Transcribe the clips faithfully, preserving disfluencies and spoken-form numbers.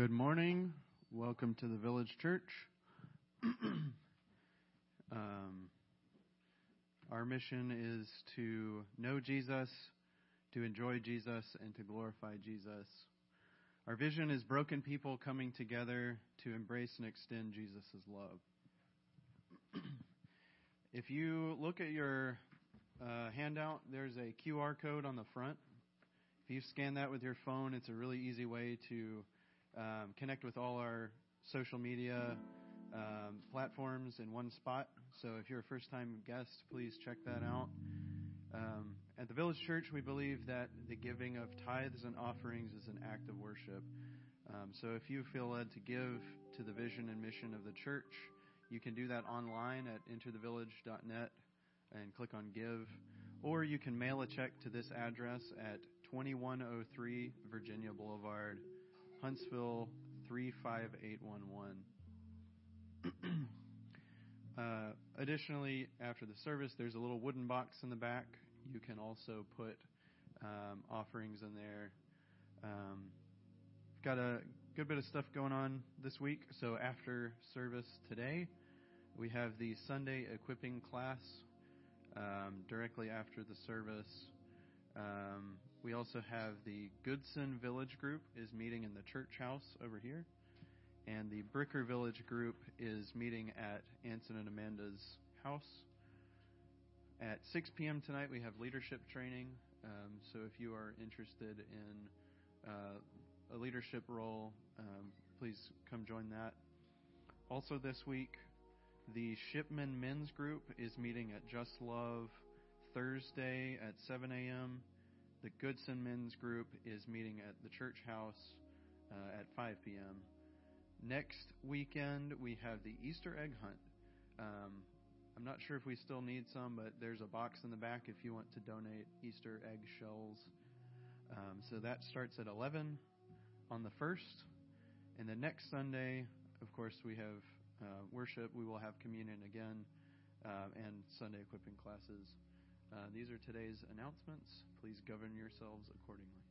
Good morning. Welcome to the Village Church. um, our mission is to know Jesus, to enjoy Jesus, and to glorify Jesus. Our vision is broken people coming together to embrace and extend Jesus' love. If you look at your uh, handout, there's a Q R code on the front. If you scan that with your phone, it's a really easy way to Um, connect with all our social media um, platforms in one spot. So if you're a first-time guest, please check that out. Um, at the Village Church, we believe that the giving of tithes and offerings is an act of worship. Um, so if you feel led to give to the vision and mission of the church, you can do that online at enter the village dot net and click on Give. Or you can mail a check to this address at twenty-one oh three Virginia Boulevard, Huntsville three five eight one one. uh, additionally, after the service, there's a little wooden box in the back. You can also put um, offerings in there. Um, we've got a good bit of stuff going on this week. So after service today, we have the Sunday equipping class um, directly after the service. Um, We also have the Goodson Village Group is meeting in the church house over here. And the Bricker Village Group is meeting at Anson and Amanda's house. At six p.m. tonight, we have leadership training. Um, so if you are interested in uh, a leadership role, um, please come join that. Also this week, the Shipman Men's Group is meeting at Just Love Thursday at seven a.m., The Goodson Men's Group is meeting at the church house uh, at five p.m. Next weekend, we have the Easter egg hunt. Um, I'm not sure if we still need some, but there's a box in the back if you want to donate Easter egg shells. Um, so that starts at eleven on the first. And then next Sunday, of course, we have uh, worship. We will have communion again uh, and Sunday equipping classes. Uh, these are today's announcements. Please govern yourselves accordingly.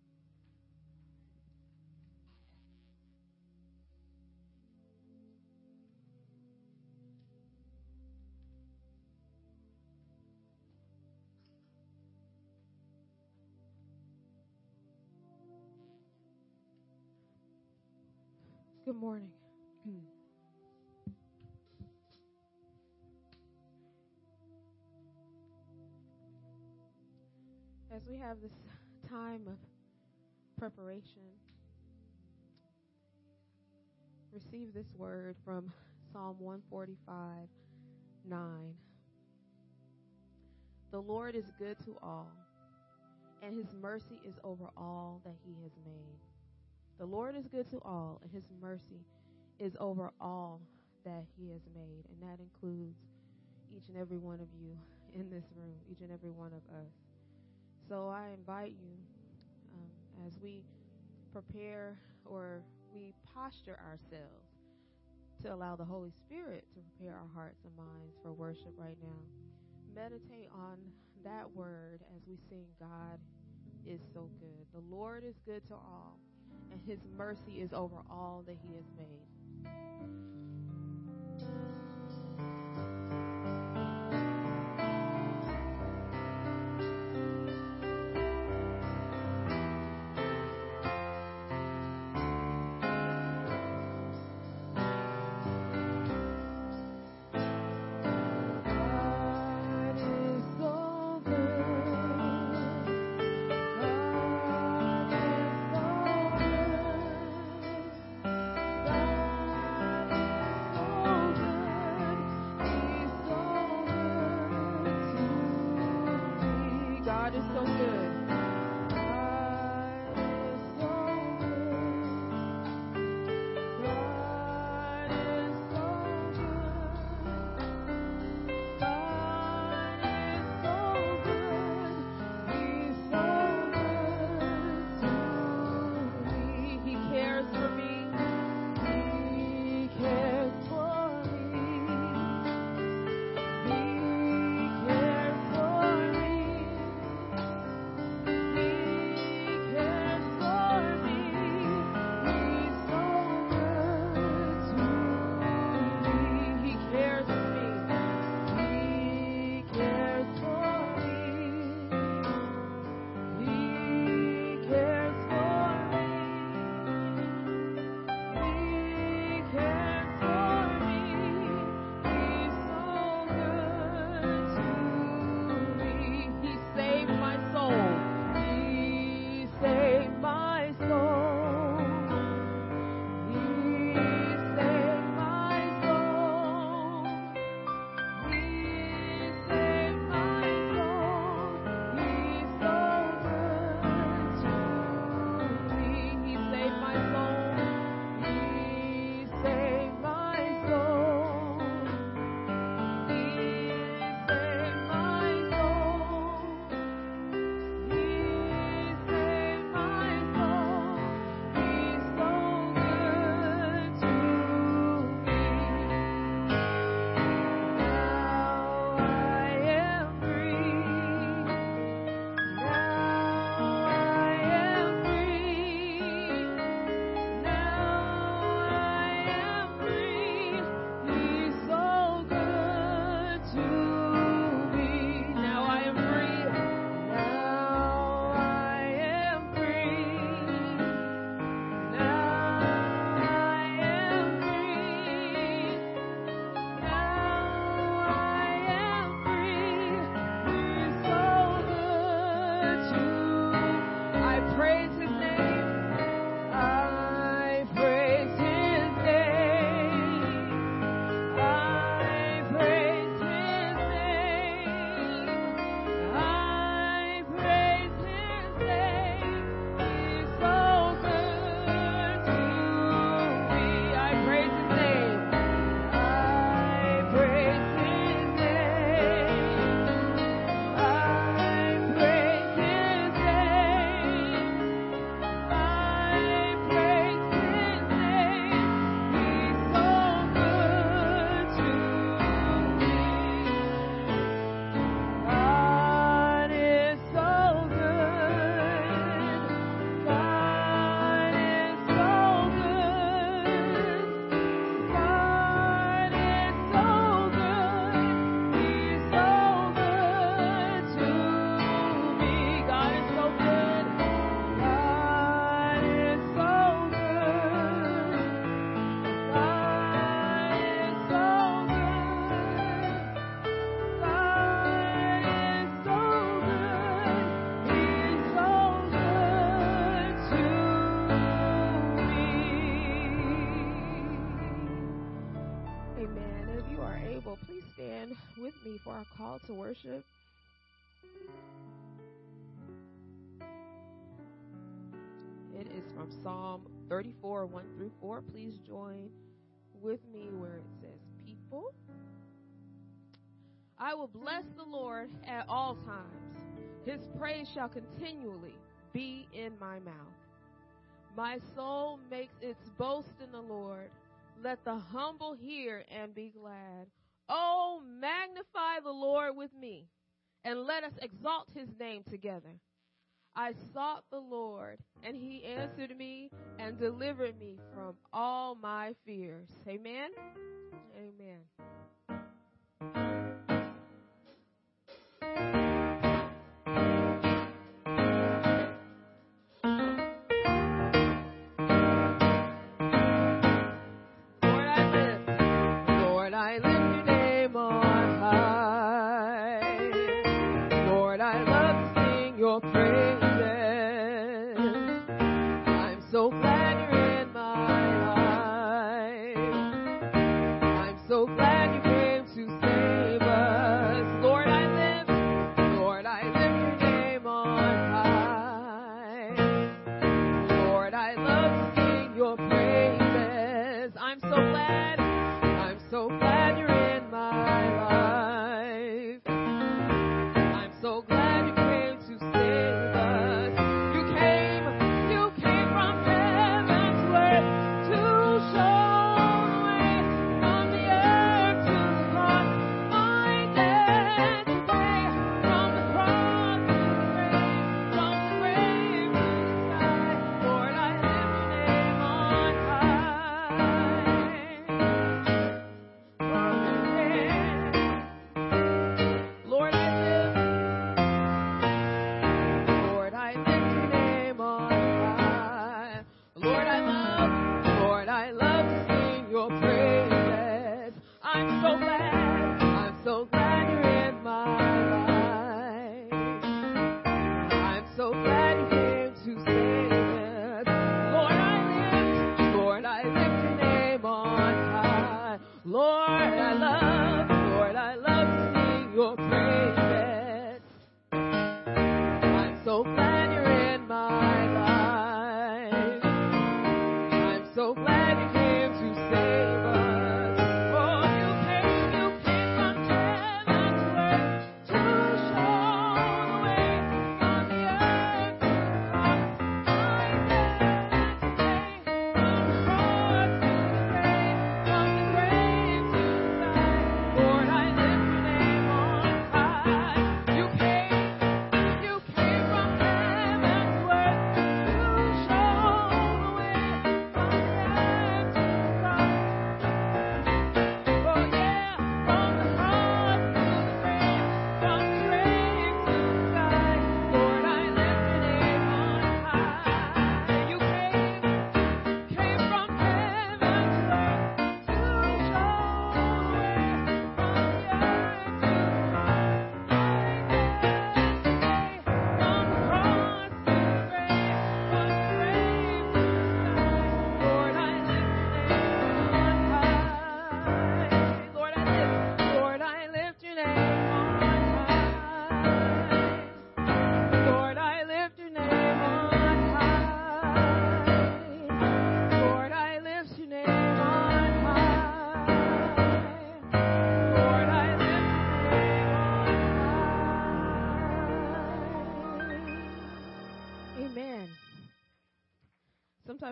Good morning. As we have this time of preparation, receive this word from Psalm one forty-five nine. The Lord is good to all, and his mercy is over all that he has made. The Lord is good to all, and his mercy is over all that he has made. And that includes each and every one of you in this room, each and every one of us. So I invite you, um, as we prepare or we posture ourselves to allow the Holy Spirit to prepare our hearts and minds for worship right now, meditate on that word as we sing, God is so good. The Lord is good to all, and his mercy is over all that he has made. Bible, please stand with me for our call to worship. It is from Psalm thirty-four, one through four. Please join with me where it says, people, I will bless the Lord at all times. His praise shall continually be in my mouth. My soul makes its boast in the Lord. Let the humble hear and be glad. Oh, magnify the Lord with me, and let us exalt his name together. I sought the Lord, and he answered me and delivered me from all my fears. Amen? Amen.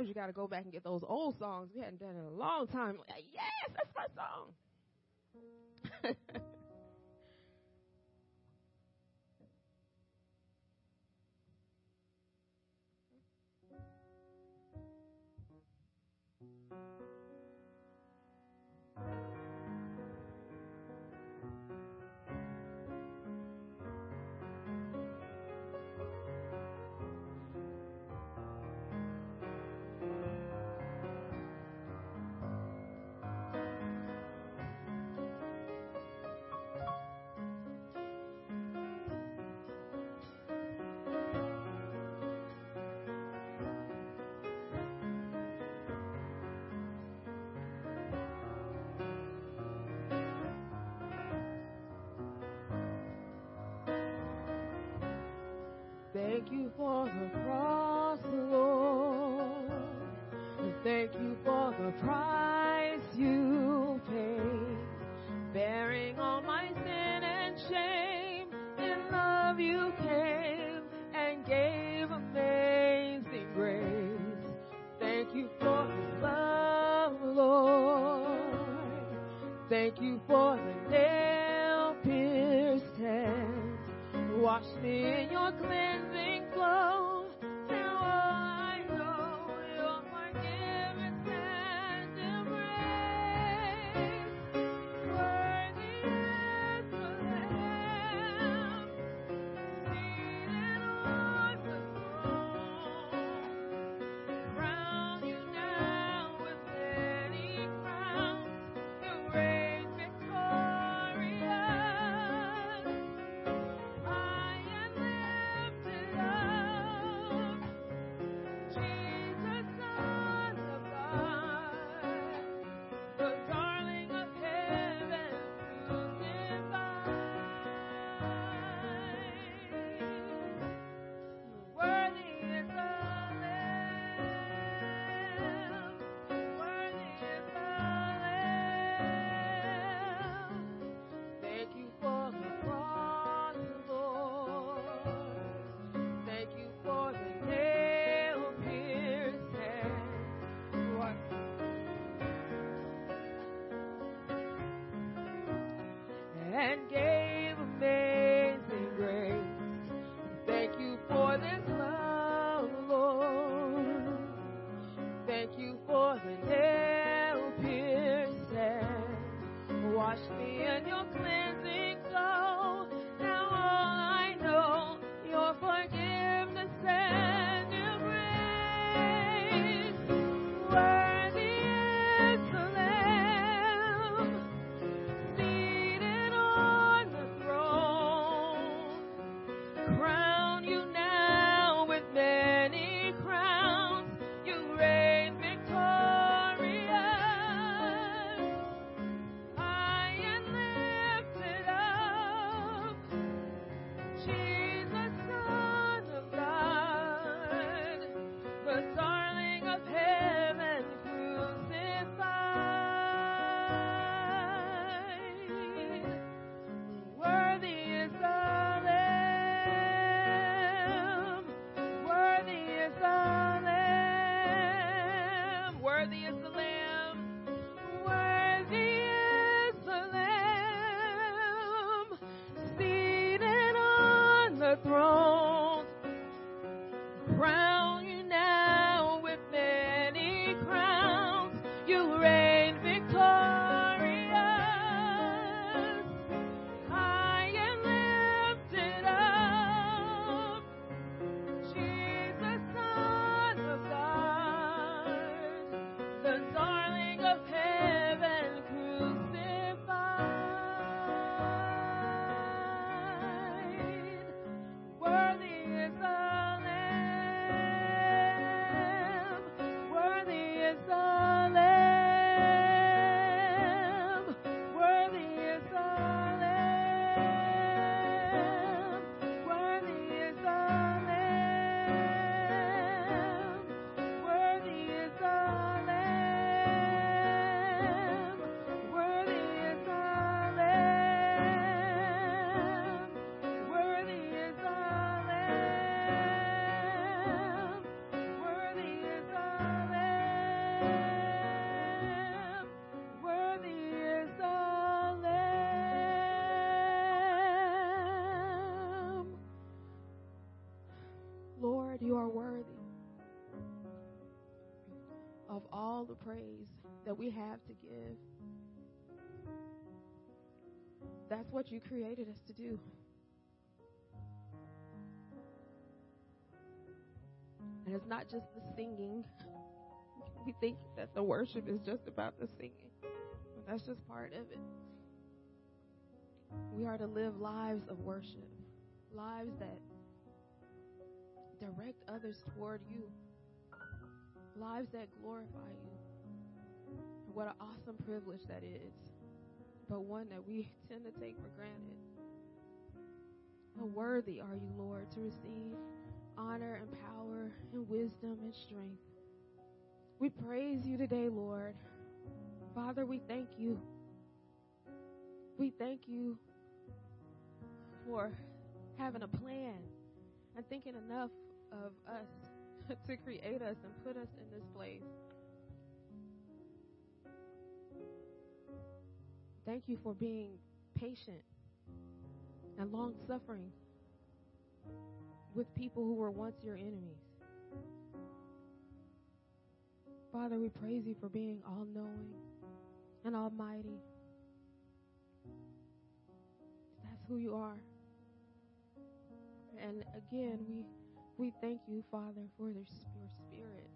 You got to go back and get those old songs. We hadn't done it in a long time. Yes, that's my song. thank you for the cross, Lord. Thank you for the price you paid, bearing all my sin and shame. In love you came and gave amazing grace. Thank you for the love, Lord. Thank you for the nail-pierced hands. Wash me in your cleansing flow. That we have to give. That's what you created us to do. And it's not just the singing. We think that the worship is just about the singing, but that's just part of it. We are to live lives of worship, lives that direct others toward you, lives that glorify you. What an awesome privilege that is, but one that we tend to take for granted. How worthy are you, Lord, to receive honor and power and wisdom and strength. We praise you today, Lord. Father, we thank you. We thank you for having a plan and thinking enough of us to create us and put us in this place. Thank you for being patient and long-suffering with people who were once your enemies. Father, we praise you for being all-knowing and almighty. That's who you are. And again, we we thank you, Father, for your spirit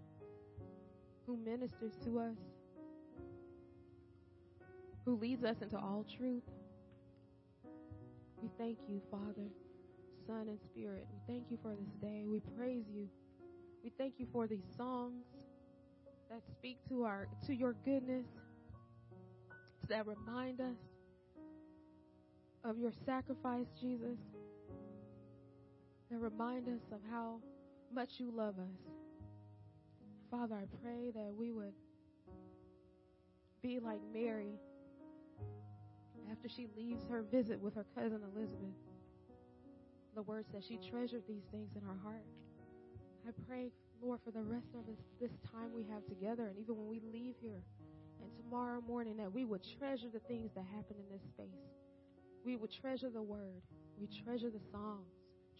who ministers to us, who leads us into all truth. We thank you, Father, Son, and Spirit. We thank you for this day. We praise you. We thank you for these songs that speak to our to your goodness, that remind us of your sacrifice, Jesus, that remind us of how much you love us. Father, I pray that we would be like Mary after she leaves her visit with her cousin Elizabeth. The word says she treasured these things in her heart. I pray, Lord, for the rest of this, this time we have together, and even when we leave here and tomorrow morning, that we would treasure the things that happen in this space. We would treasure the word. We treasure the songs.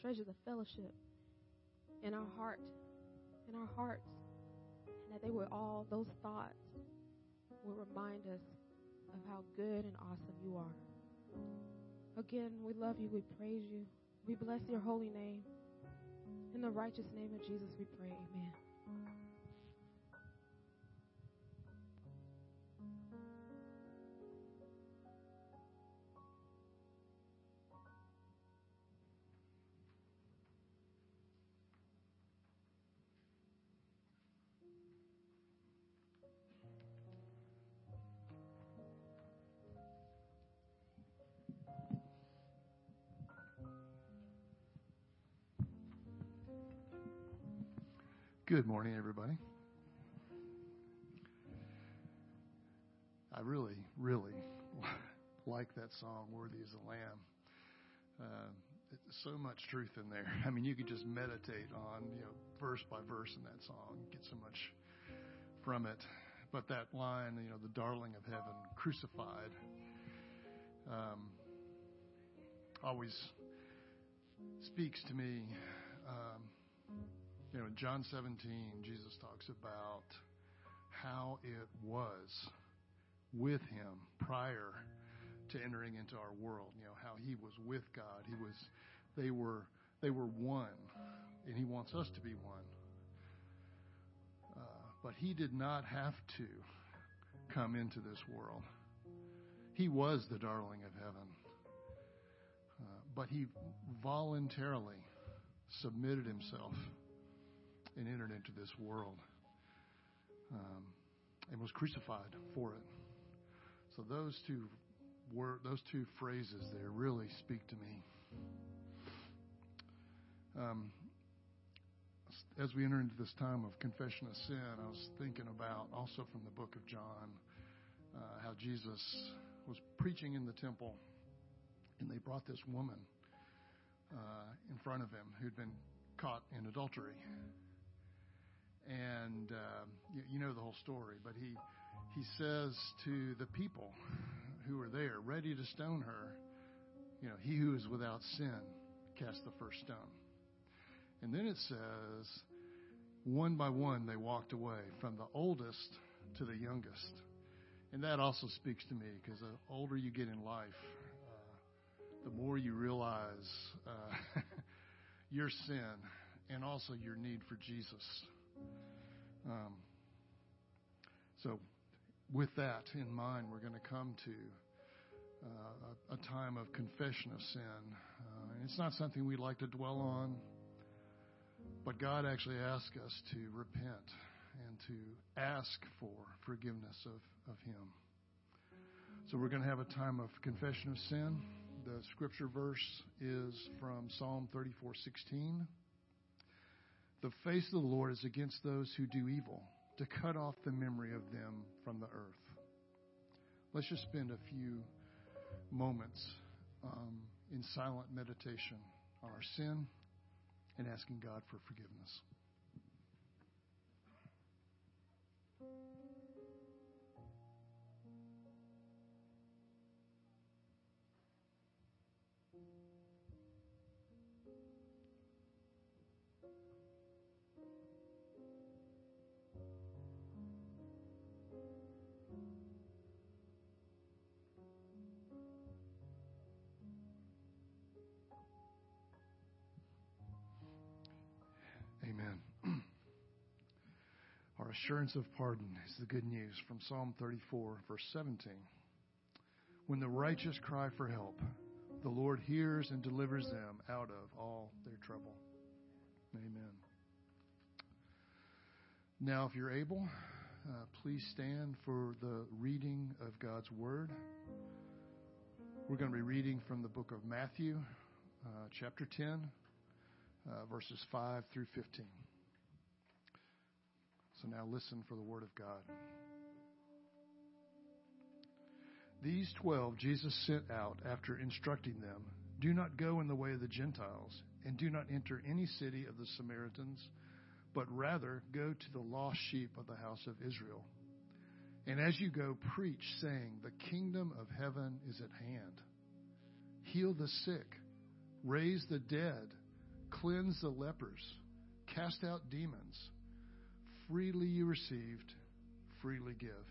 Treasure the fellowship in our heart, in our hearts, and that they would all, those thoughts will remind us of how good and awesome you are. Again, we love you. We praise you. We bless your holy name. In the righteous name of Jesus, we pray. Amen. Good morning, everybody. I really, really like that song, Worthy as a Lamb. Uh, it's so much truth in there. I mean, you could just meditate on, you know, verse by verse in that song, get so much from it. But that line, you know, the darling of heaven, crucified, um, always speaks to me. Um, You know, in John seventeen, Jesus talks about how it was with him prior to entering into our world. You know, how he was with God. He was, they were, they were one, and he wants us to be one. Uh, but he did not have to come into this world. He was the darling of heaven, uh, but he voluntarily submitted himself and entered into this world, um, and was crucified for it. So those two were those two phrases there really speak to me. Um, as we enter into this time of confession of sin, I was thinking about also from the book of John, uh, how Jesus was preaching in the temple, and they brought this woman uh, in front of him who'd been caught in adultery. And uh, you, you know the whole story, but he he says to the people who were there, ready to stone her, you know, he who is without sin, cast the first stone. And then it says, one by one they walked away, from the oldest to the youngest. And that also speaks to me, because the older you get in life, uh, the more you realize uh, your sin and also your need for Jesus. Um, so with that in mind, we're going to come to uh, a, a time of confession of sin. Uh, and it's not something we like to dwell on, but God actually asks us to repent and to ask for forgiveness of, of him. So we're going to have a time of confession of sin. The scripture verse is from Psalm thirty-four sixteen. The face of the Lord is against those who do evil, to cut off the memory of them from the earth. Let's just spend a few moments um, in silent meditation on our sin and asking God for forgiveness. Assurance of pardon is the good news from Psalm thirty-four, verse seventeen. When the righteous cry for help, the Lord hears and delivers them out of all their trouble. Amen. Now, if you're able, uh, please stand for the reading of God's Word. We're going to be reading from the book of Matthew, uh, chapter ten, uh, verses five through fifteen. So now listen for the word of God. These twelve Jesus sent out after instructing them, "Do not go in the way of the Gentiles, and do not enter any city of the Samaritans, but rather go to the lost sheep of the house of Israel. And as you go, preach, saying, 'The kingdom of heaven is at hand.' Heal the sick, raise the dead, cleanse the lepers, cast out demons. Freely you received, freely give.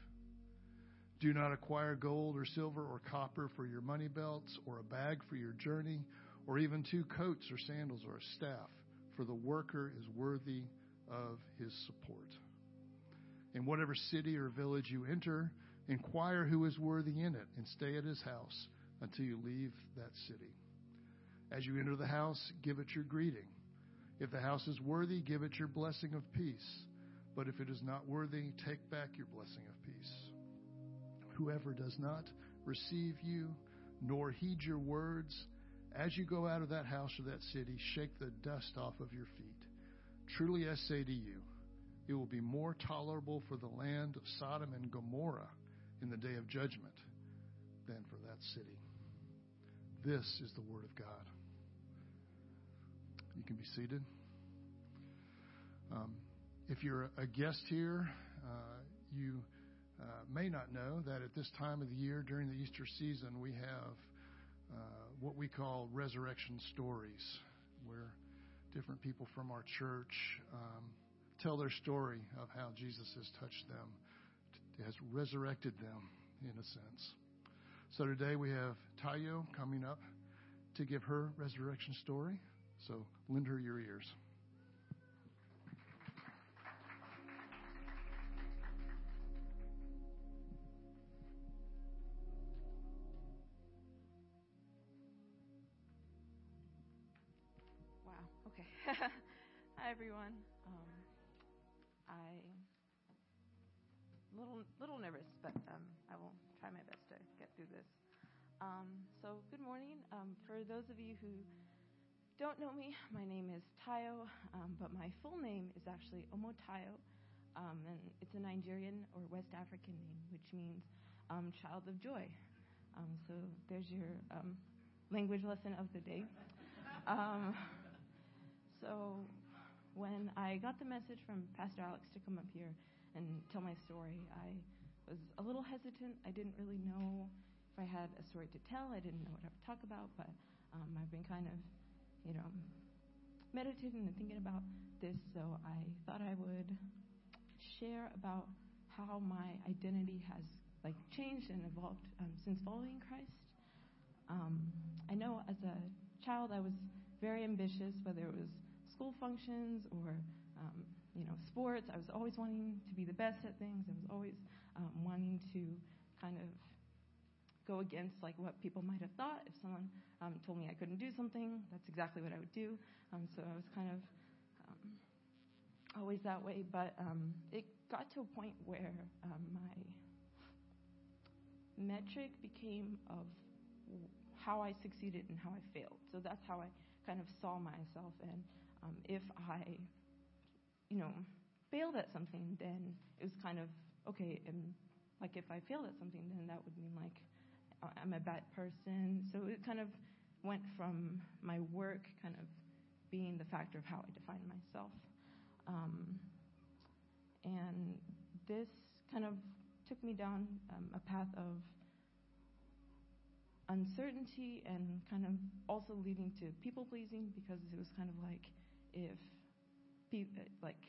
Do not acquire gold or silver or copper for your money belts, or a bag for your journey, or even two coats or sandals or a staff, for the worker is worthy of his support. In whatever city or village you enter, inquire who is worthy in it, and stay at his house until you leave that city. As you enter the house, give it your greeting. If the house is worthy, give it your blessing of peace. But if it is not worthy, take back your blessing of peace. Whoever does not receive you, nor heed your words, as you go out of that house or that city, shake the dust off of your feet. Truly I say to you, it will be more tolerable for the land of Sodom and Gomorrah in the day of judgment than for that city." This is the word of God. You can be seated. Um, If you're a guest here, uh, you uh, may not know that at this time of the year during the Easter season, we have uh, what we call resurrection stories, where different people from our church um, tell their story of how Jesus has touched them, has resurrected them in a sense. So today we have Tayo coming up to give her resurrection story. So lend her your ears. Hi everyone. Um, I'm little little nervous, but um, I will try my best to get through this. Um, so good morning. Um, for those of you who don't know me, my name is Tayo, um, but my full name is actually Omo Tayo, um, and it's a Nigerian or West African name, which means um, child of joy. Um, so there's your um, language lesson of the day. Um, So when I got the message from Pastor Alex to come up here and tell my story, I was a little hesitant. I didn't really know if I had a story to tell. I didn't know what I would talk about, but um, I've been kind of, you know, meditating and thinking about this, so I thought I would share about how my identity has, like, changed and evolved um, since following Christ. Um, I know as a child I was very ambitious, whether it was school functions or, um, you know, sports. I was always wanting to be the best at things. I was always um, wanting to kind of go against, like, what people might have thought. If someone um, told me I couldn't do something, that's exactly what I would do. Um, so I was kind of um, always that way. But um, it got to a point where um, my metric became of how I succeeded and how I failed. So that's how I kind of saw myself. And Um, if I you know, failed at something, then it was kind of, okay, and like if I failed at something, then that would mean like I'm a bad person. So it kind of went from my work kind of being the factor of how I define myself. Um, and this kind of took me down um, a path of uncertainty and kind of also leading to people-pleasing, because it was kind of like if pe- like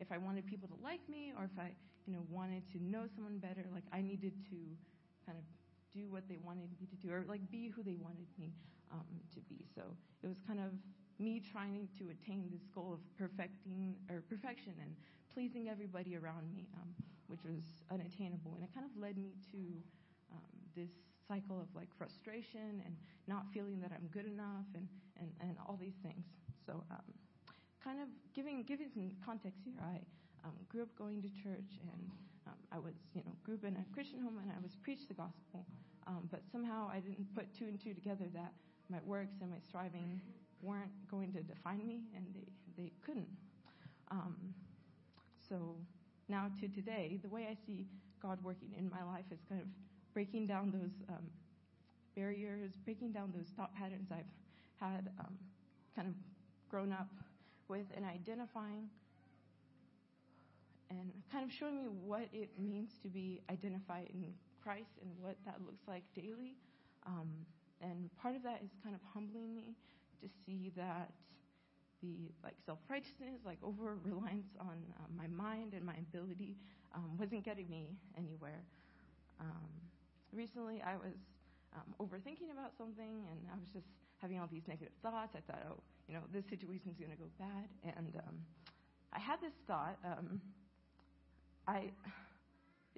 if I wanted people to like me, or if I you know wanted to know someone better, like I needed to kind of do what they wanted me to do, or like be who they wanted me um, to be. So it was kind of me trying to attain this goal of perfecting or perfection and pleasing everybody around me, um, which was unattainable. And it kind of led me to um, this cycle of like frustration and not feeling that I'm good enough and, and, and all these things. So um, kind of giving, giving some context here, I um, grew up going to church, and um, I was, you know, grew up in a Christian home, and I was preached the gospel. Um, but somehow I didn't put two and two together that my works and my striving weren't going to define me, and they, they couldn't. Um, so now to today, the way I see God working in my life is kind of breaking down those um, barriers, breaking down those thought patterns I've had um, kind of grown up with, and identifying and kind of showing me what it means to be identified in Christ and what that looks like daily. Um, and part of that is kind of humbling me to see that the like self-righteousness, like over-reliance on uh, my mind and my ability um, wasn't getting me anywhere. Um, recently, I was um, overthinking about something, and I was just having all these negative thoughts. I thought, oh, you know, this situation's going to go bad. And um, I had this thought. Um, I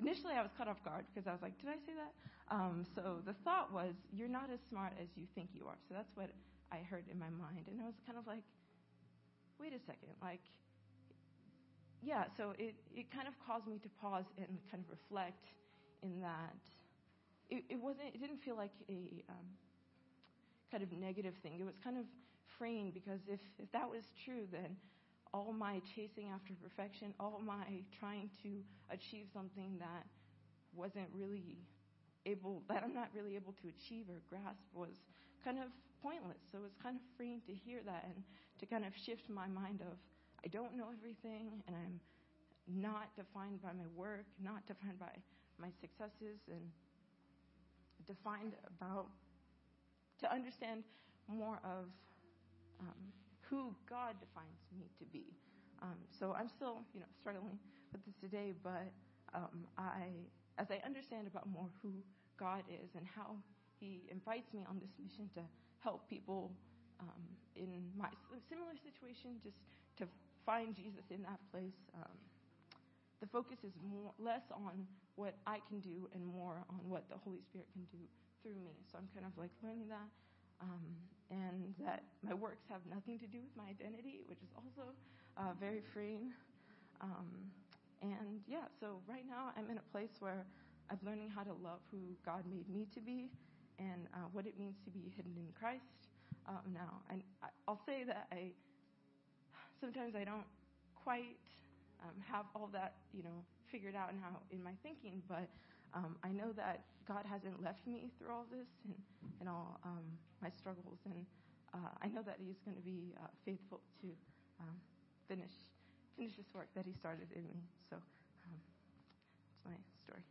initially, I was caught off guard because I was like, did I say that? Um, so the thought was, you're not as smart as you think you are. So that's what I heard in my mind. And I was kind of like, wait a second, like, yeah, so it, it kind of caused me to pause and kind of reflect in that it, it wasn't, it didn't feel like a um, kind of negative thing. It was kind of freeing, because if, if that was true, then all my chasing after perfection, all my trying to achieve something that wasn't really able, that I'm not really able to achieve or grasp, was kind of pointless. So it's kind of freeing to hear that and to kind of shift my mind of I don't know everything, and I'm not defined by my work, not defined by my successes, and defined about to understand more of um, who God defines me to be. Um, so I'm still, you know, struggling with this today, but um, I, as I understand about more who God is and how He invites me on this mission to help people um, in my similar situation, just to find Jesus in that place. Um, the focus is more, less on what I can do and more on what the Holy Spirit can do through me. So I'm kind of like learning that, um, and that my works have nothing to do with my identity, which is also uh, very freeing. Um, and yeah, so right now I'm in a place where I'm learning how to love who God made me to be, and uh, what it means to be hidden in Christ um, now. And I, I'll say that I sometimes I don't quite um, have all that, you know, figured out now in my thinking, but um, I know that God hasn't left me through all this and, and all um, my struggles, and uh, I know that He's going to be uh, faithful to um, finish finish this work that He started in me. So um, that's my story.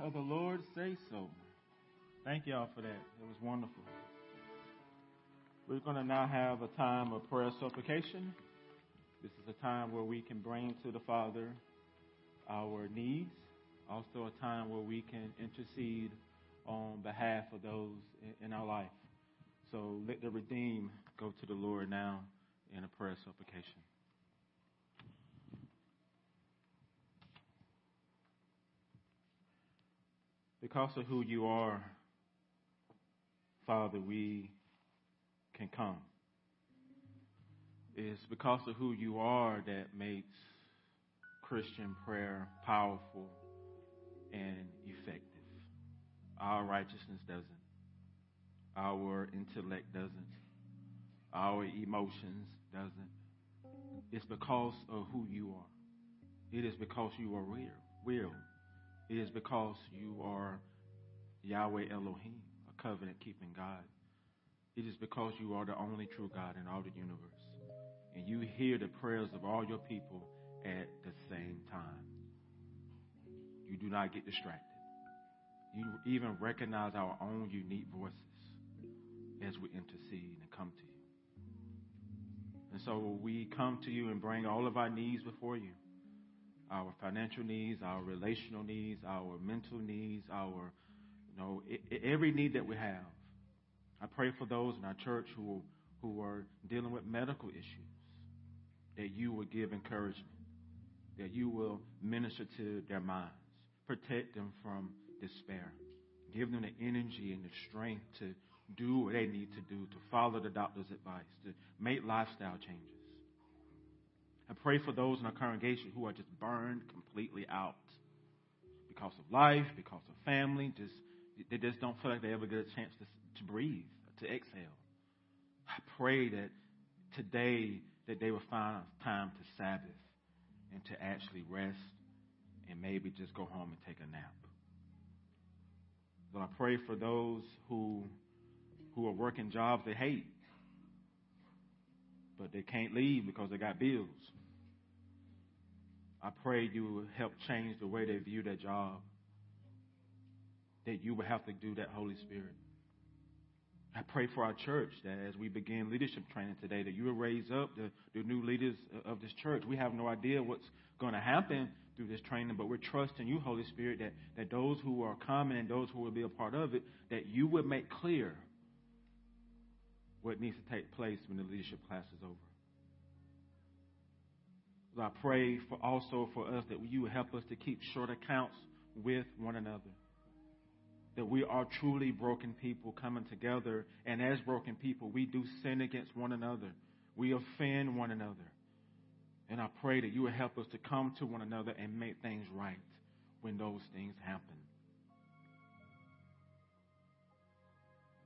Of the Lord say so. Thank y'all for that. It was wonderful. We're going to now have a time of prayer supplication. This is a time where we can bring to the Father our needs. Also a time where we can intercede on behalf of those in our life. So let the redeemed go to the Lord now in a prayer supplication. Because of who you are, Father, we can come. It's because of who you are that makes Christian prayer powerful and effective. Our righteousness doesn't. Our intellect doesn't. Our emotions doesn't. It's because of who you are. It is because you are real. real. It is because you are Yahweh Elohim, a covenant-keeping God. It is because you are the only true God in all the universe. And you hear the prayers of all your people at the same time. You do not get distracted. You even recognize our own unique voices as we intercede and come to you. And so we come to you and bring all of our needs before you. Our financial needs, our relational needs, our mental needs, our, you know, every need that we have. I pray for those in our church who who are dealing with medical issues, that you will give encouragement, that you will minister to their minds, protect them from despair, give them the energy and the strength to do what they need to do, to follow the doctor's advice, to make lifestyle changes. I pray for those in our congregation who are just burned completely out because of life, because of family. Just they just don't feel like they ever get a chance to, to breathe, to exhale. I pray that today that they will find time to Sabbath and to actually rest and maybe just go home and take a nap. But I pray for those who who are working jobs they hate, but they can't leave because they got bills. I pray you help change the way they view their job, that you will have to do that, Holy Spirit. I pray for our church that as we begin leadership training today, that you will raise up the, the new leaders of this church. We have no idea what's going to happen through this training, but we're trusting you, Holy Spirit, that, that those who are coming and those who will be a part of it, that you will make clear what needs to take place when the leadership class is over. So I pray for also for us that you help us to keep short accounts with one another. That we are truly broken people coming together, and as broken people, we do sin against one another. We offend one another. And I pray that you will help us to come to one another and make things right when those things happen.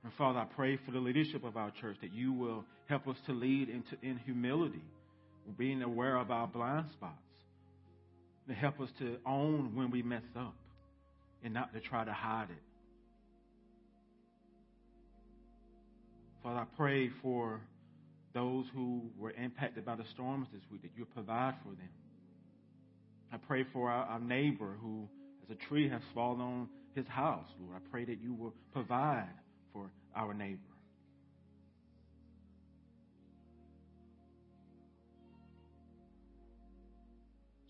And Father, I pray for the leadership of our church that you will help us to lead into, in humility, being aware of our blind spots, to help us to own when we mess up and not to try to hide it. Father, I pray for those who were impacted by the storms this week, that you provide for them. I pray for our, our neighbor who, as a tree, has fallen on his house, Lord. I pray that you will provide for our neighbor.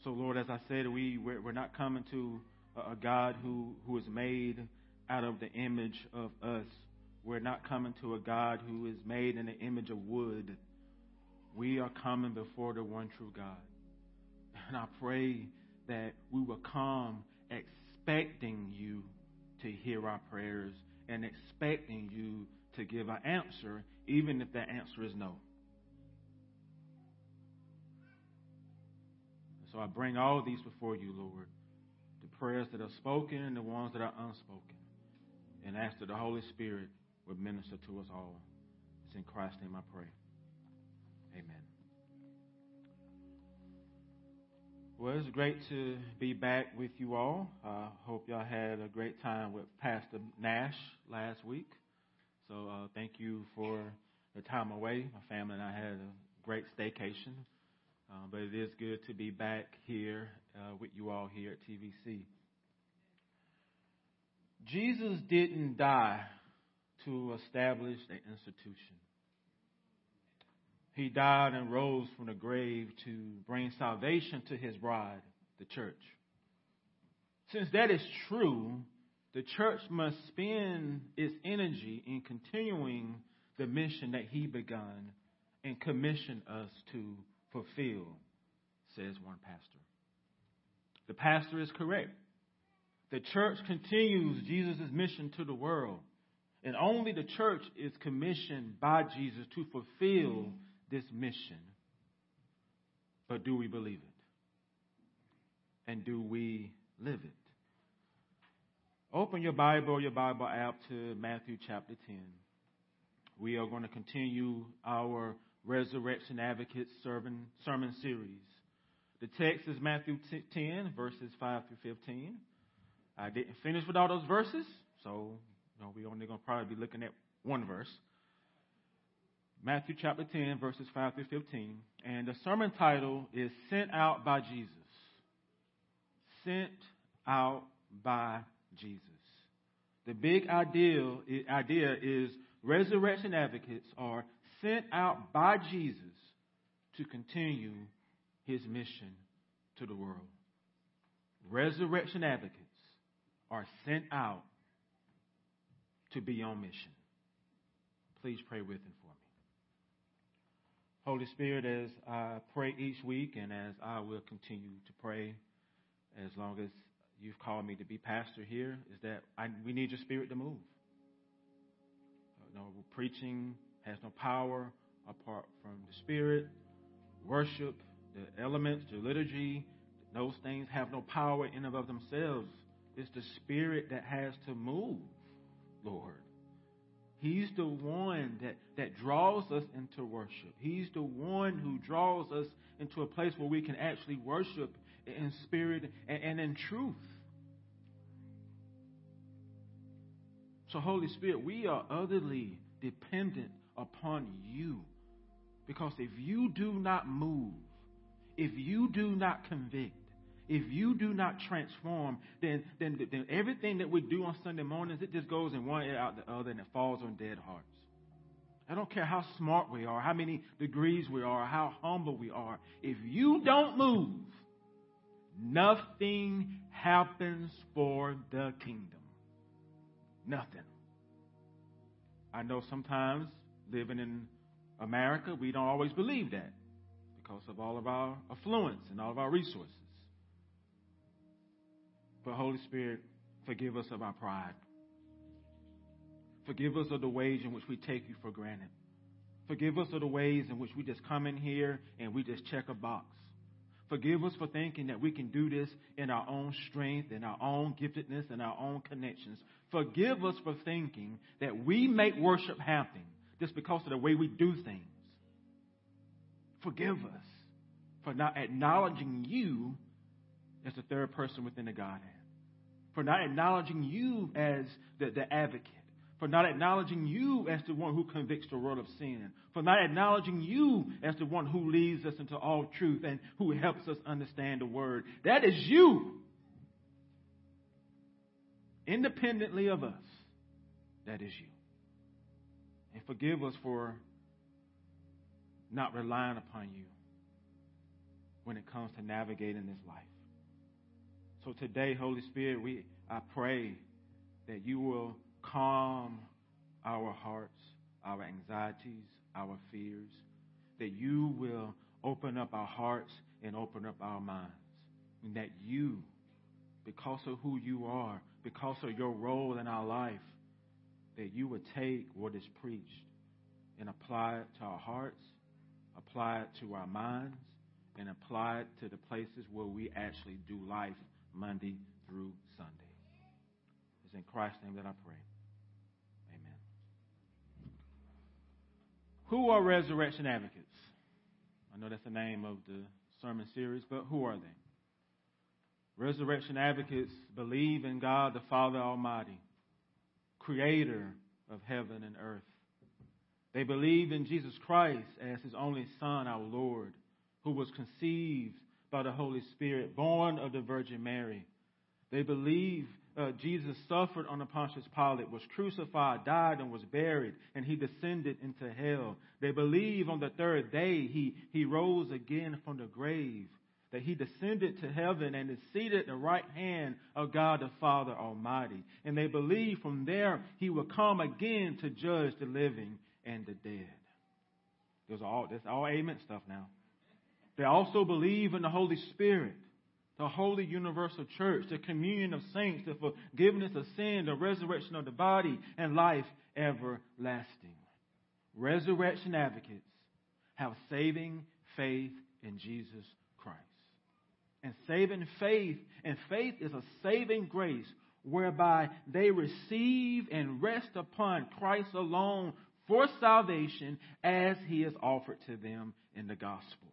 So, Lord, as I said, we, we're, we're not coming to a, a God who, who is made out of the image of us. We're not coming to a God who is made in the image of wood. We are coming before the one true God. And I pray that we will come expecting you to hear our prayers and expecting you to give an answer, even if that answer is no. So I bring all these before you, Lord, the prayers that are spoken and the ones that are unspoken, and ask that the Holy Spirit would minister to us all. It's in Christ's name I pray. Amen. Well, it's great to be back with you all. I uh, hope y'all had a great time with Pastor Nash last week. So uh, thank you for the time away. My family and I had a great staycation. Uh, but it is good to be back here uh, with you all here at T V C. Jesus didn't die to establish an institution. He died and rose from the grave to bring salvation to his bride, the church. Since that is true, the church must spend its energy in continuing the mission that he begun and commissioned us to fulfill, says one pastor. The pastor is correct. The church continues Jesus' mission to the world. And only the church is commissioned by Jesus to fulfill this mission. But do we believe it? And do we live it? Open your Bible, your Bible app to Matthew chapter ten. We are going to continue our Resurrection Advocates Sermon, sermon Series. The text is Matthew ten, verses five through fifteen. I didn't finish with all those verses, so no, we're only going to probably be looking at one verse. Matthew chapter ten, verses five through fifteen. And the sermon title is Sent Out by Jesus. Sent Out by Jesus. The big ideal, idea is resurrection advocates are sent out by Jesus to continue his mission to the world. Resurrection advocates are sent out to be on mission. Please pray with him for me. Holy Spirit, as I pray each week and as I will continue to pray as long as you've called me to be pastor here, is that I, we need your spirit to move. You know, preaching has no power apart from the spirit. Worship, the elements, the liturgy, those things have no power in and of themselves. It's the spirit that has to move. Lord, he's the one that, that draws us into worship. He's the one who draws us into a place where we can actually worship in spirit and, and in truth. So, Holy Spirit, we are utterly dependent upon you, because if you do not move, if you do not convict, If you do not transform, then, then, then everything that we do on Sunday mornings, it just goes in one ear out the other and it falls on dead hearts. I don't care how smart we are, how many degrees we are, how humble we are. If you don't move, nothing happens for the kingdom. Nothing. I know sometimes living in America, we don't always believe that because of all of our affluence and all of our resources. But Holy Spirit, forgive us of our pride. Forgive us of the ways in which we take you for granted. Forgive us of the ways in which we just come in here and we just check a box. Forgive us for thinking that we can do this in our own strength, in our own giftedness, in our own connections. Forgive us for thinking that we make worship happen just because of the way we do things. Forgive us for not acknowledging you as the third person within the Godhead, for not acknowledging you as the, the advocate, for not acknowledging you as the one who convicts the world of sin, for not acknowledging you as the one who leads us into all truth and who helps us understand the word. That is you. Independently of us, that is you. And forgive us for not relying upon you when it comes to navigating this life. So today, Holy Spirit, we I pray that you will calm our hearts, our anxieties, our fears, that you will open up our hearts and open up our minds, and that you, because of who you are, because of your role in our life, that you would take what is preached and apply it to our hearts, apply it to our minds, and apply it to the places where we actually do life Monday through Sunday. It's in Christ's name that I pray. Amen. Who are Resurrection Advocates? I know that's the name of the sermon series, but who are they? Resurrection Advocates believe in God the Father Almighty, creator of heaven and earth. They believe in Jesus Christ as his only Son, our Lord, who was conceived by the Holy Spirit, born of the Virgin Mary. They believe uh, Jesus suffered under Pontius Pilate, was crucified, died, and was buried, and he descended into hell. They believe on the third day he, he rose again from the grave, that he descended to heaven and is seated at the right hand of God the Father Almighty. And they believe from there he will come again to judge the living and the dead. Those are all, that's all amen stuff now. They also believe in the Holy Spirit, the Holy Universal Church, the communion of saints, the forgiveness of sin, the resurrection of the body, and life everlasting. Resurrection Advocates have saving faith in Jesus Christ. And saving faith, and faith is a saving grace whereby they receive and rest upon Christ alone for salvation as he is offered to them in the gospel.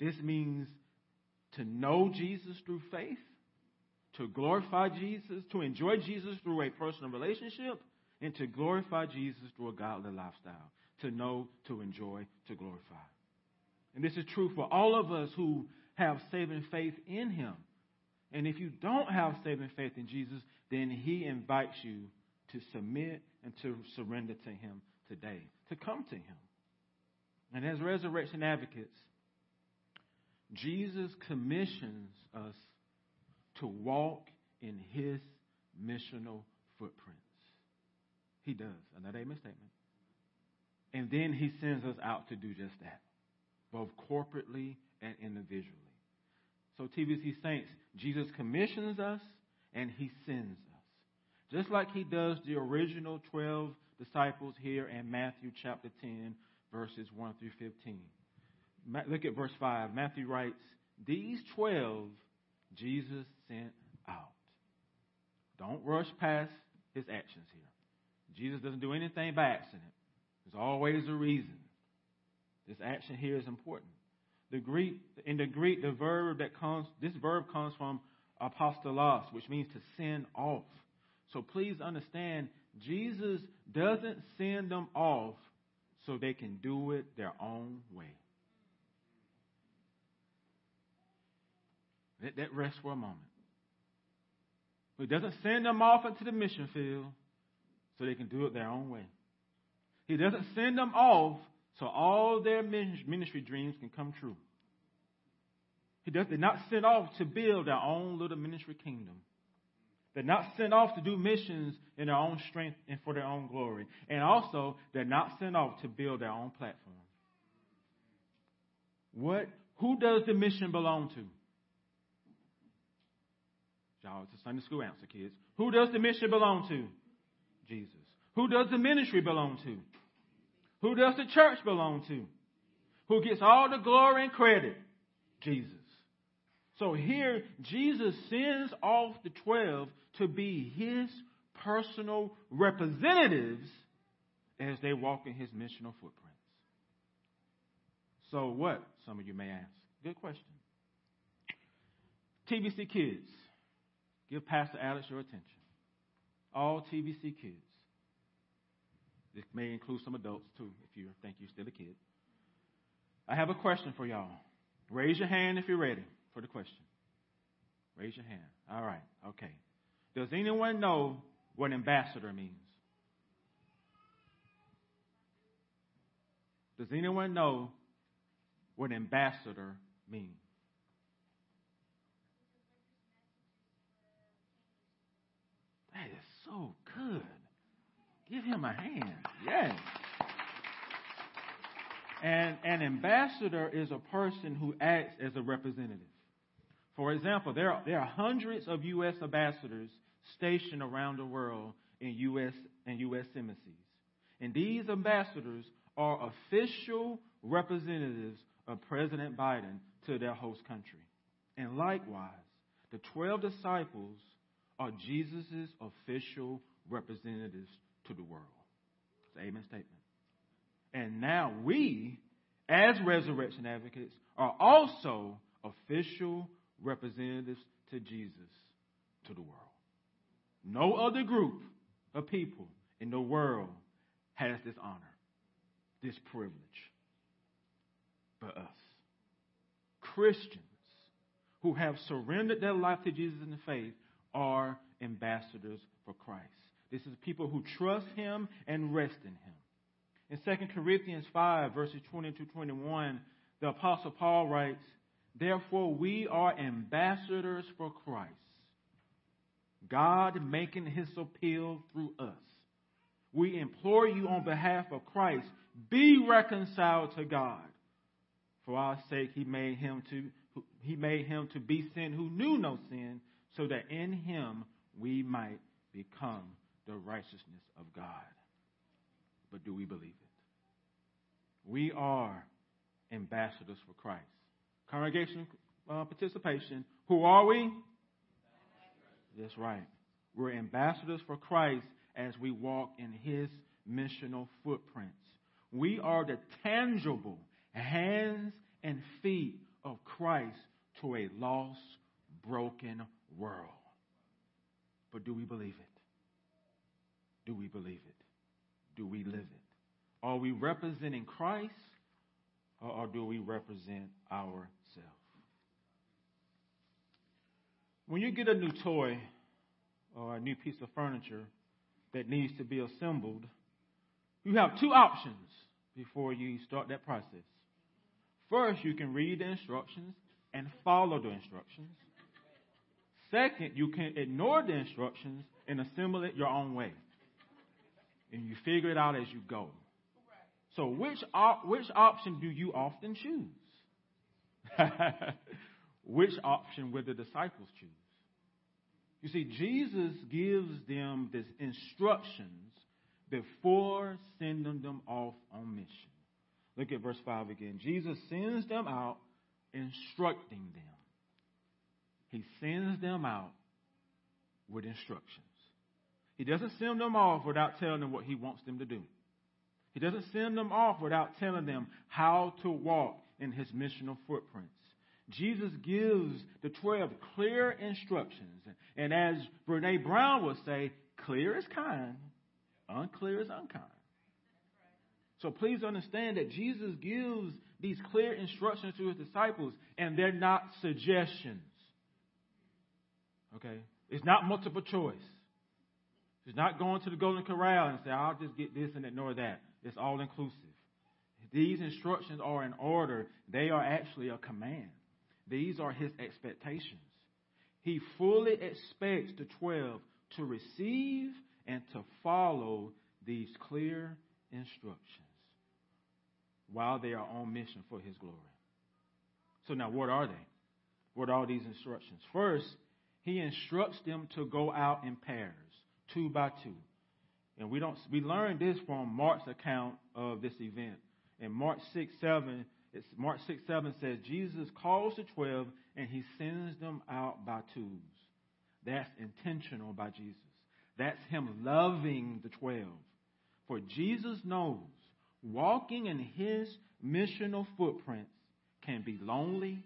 This means to know Jesus through faith, to glorify Jesus, to enjoy Jesus through a personal relationship, and to glorify Jesus through a godly lifestyle. To know, to enjoy, to glorify. And this is true for all of us who have saving faith in him. And if you don't have saving faith in Jesus, then he invites you to submit and to surrender to him today, to come to him. And as Resurrection Advocates, Jesus commissions us to walk in his missional footprints. He does. Another amen statement. And then he sends us out to do just that, both corporately and individually. So T V C saints, Jesus commissions us and he sends us. Just like he does the original twelve disciples here in Matthew chapter ten, verses one through fifteen. Look at verse five. Matthew writes, "These twelve Jesus sent out." Don't rush past his actions here. Jesus doesn't do anything by accident. There's always a reason. This action here is important. The Greek, in the Greek, the verb that comes, this verb comes from apostolos, which means to send off. So please understand, Jesus doesn't send them off so they can do it their own way. Let that rest for a moment. He doesn't send them off into the mission field so they can do it their own way. He doesn't send them off so all their ministry dreams can come true. He does, they're not sent off to build their own little ministry kingdom. They're not sent off to do missions in their own strength and for their own glory. And also, they're not sent off to build their own platform. What? Who does the mission belong to? Y'all, it's a Sunday school answer, kids. Who does the mission belong to? Jesus. Who does the ministry belong to? Who does the church belong to? Who gets all the glory and credit? Jesus. So here, Jesus sends off the twelve to be his personal representatives as they walk in his missional footprints. So what? Some of you may ask. Good question. T V C kids, give Pastor Alex your attention. All T V C kids. This may include some adults too, if you think you're still a kid. I have a question for y'all. Raise your hand if you're ready for the question. Raise your hand. All right. Okay. Does anyone know what ambassador means? Does anyone know what ambassador means? That is so good. Give him a hand. Yes. And an ambassador is a person who acts as a representative. For example, there are, there are hundreds of U S ambassadors stationed around the world in U S and U S embassies. And these ambassadors are official representatives of President Biden to their host country. And likewise, the twelve disciples are Jesus' official representatives to the world. It's an amen statement. And now we, as Resurrection Advocates, are also official representatives to Jesus, to the world. No other group of people in the world has this honor, this privilege, but us. Christians who have surrendered their life to Jesus in the faith are ambassadors for Christ. This is people who trust him and rest in him. In Second Corinthians five, verses twenty to twenty-one, the Apostle Paul writes, "Therefore we are ambassadors for Christ, God making his appeal through us. We implore you on behalf of Christ, be reconciled to God. For our sake he made him to, he made him to be sin who knew no sin, so that in him we might become the righteousness of God." But do we believe it? We are ambassadors for Christ. Congregation uh, participation. Who are we? That's right. We're ambassadors for Christ as we walk in his missional footprints. We are the tangible hands and feet of Christ to a lost, broken world. But do we believe it? Do we believe it? Do we live it? Are we representing Christ, or, or do we represent ourselves? When you get a new toy or a new piece of furniture that needs to be assembled, you have two options before you start that process. First, you can read the instructions and follow the instructions. Second, you can ignore the instructions and assemble it your own way. And you figure it out as you go. So which op- which option do you often choose? Which option will the disciples choose? You see, Jesus gives them these instructions before sending them off on mission. Look at verse five again. Jesus sends them out instructing them. He sends them out with instructions. He doesn't send them off without telling them what he wants them to do. He doesn't send them off without telling them how to walk in his missional footprints. Jesus gives the twelve clear instructions. And as Brene Brown would say, clear is kind, unclear is unkind. So please understand that Jesus gives these clear instructions to his disciples, and they're not suggestions. Okay? It's not multiple choice. It's not going to the Golden Corral and say, I'll just get this and ignore that. It's all inclusive. These instructions are in order. They are actually a command. These are his expectations. He fully expects the twelve to receive and to follow these clear instructions while they are on mission for his glory. So now, what are they? What are these instructions? First, he instructs them to go out in pairs, two by two. And we don't we learned this from Mark's account of this event. In Mark six seven, it's Mark six seven says Jesus calls the twelve and he sends them out by twos. That's intentional by Jesus. That's him loving the twelve. For Jesus knows walking in his missional footprints can be lonely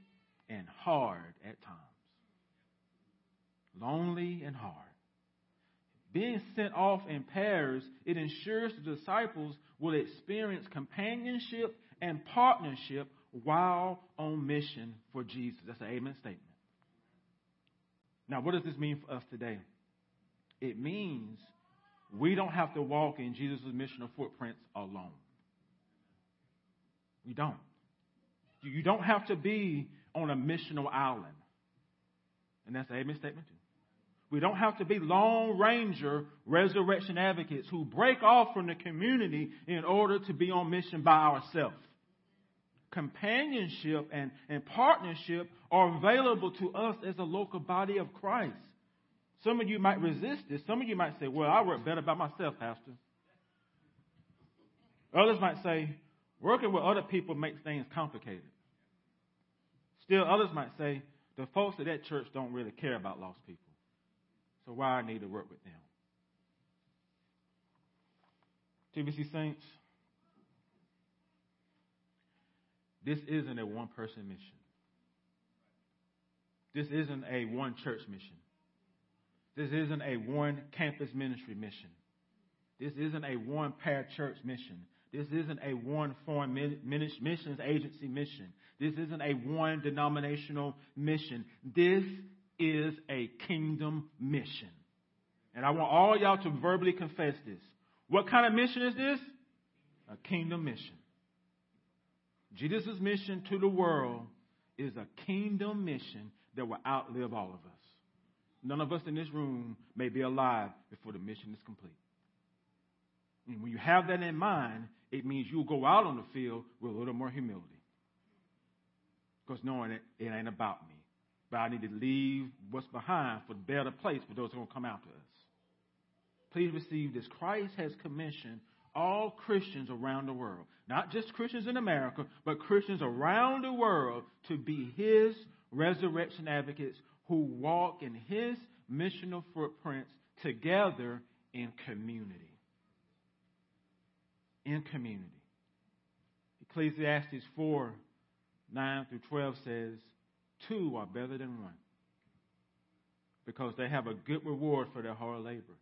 and hard at times. Lonely and hard. Being sent off in pairs, it ensures the disciples will experience companionship and partnership while on mission for Jesus. That's an amen statement. Now, what does this mean for us today? It means we don't have to walk in Jesus' missional footprints alone. We don't. You don't have to be on a missional island. And that's an amen statement too. We don't have to be Lone Ranger resurrection advocates who break off from the community in order to be on mission by ourselves. Companionship and, and partnership are available to us as a local body of Christ. Some of you might resist this. Some of you might say, well, I work better by myself, Pastor. Others might say, working with other people makes things complicated. Still others might say, the folks at that church don't really care about lost people. So why I need to work with them? T V C Saints, this isn't a one-person mission. This isn't a one-church mission. This isn't a one-campus ministry mission. This isn't a one-parachurch mission. This isn't a one-foreign missions agency mission. This isn't a one-denominational mission. This is a kingdom mission. And I want all y'all to verbally confess this. What kind of mission is this? A kingdom mission. Jesus' mission to the world is a kingdom mission that will outlive all of us. None of us in this room may be alive before the mission is complete. And when you have that in mind, it means you'll go out on the field with a little more humility. Because knowing it, it ain't about me. But I need to leave what's behind for a better place for those who are going to come after us. Please receive this. Christ has commissioned all Christians around the world, not just Christians in America, but Christians around the world to be his resurrection advocates who walk in his missional footprints together in community. In community. Ecclesiastes four, nine through twelve says, two are better than one, because they have a good reward for their hard labor.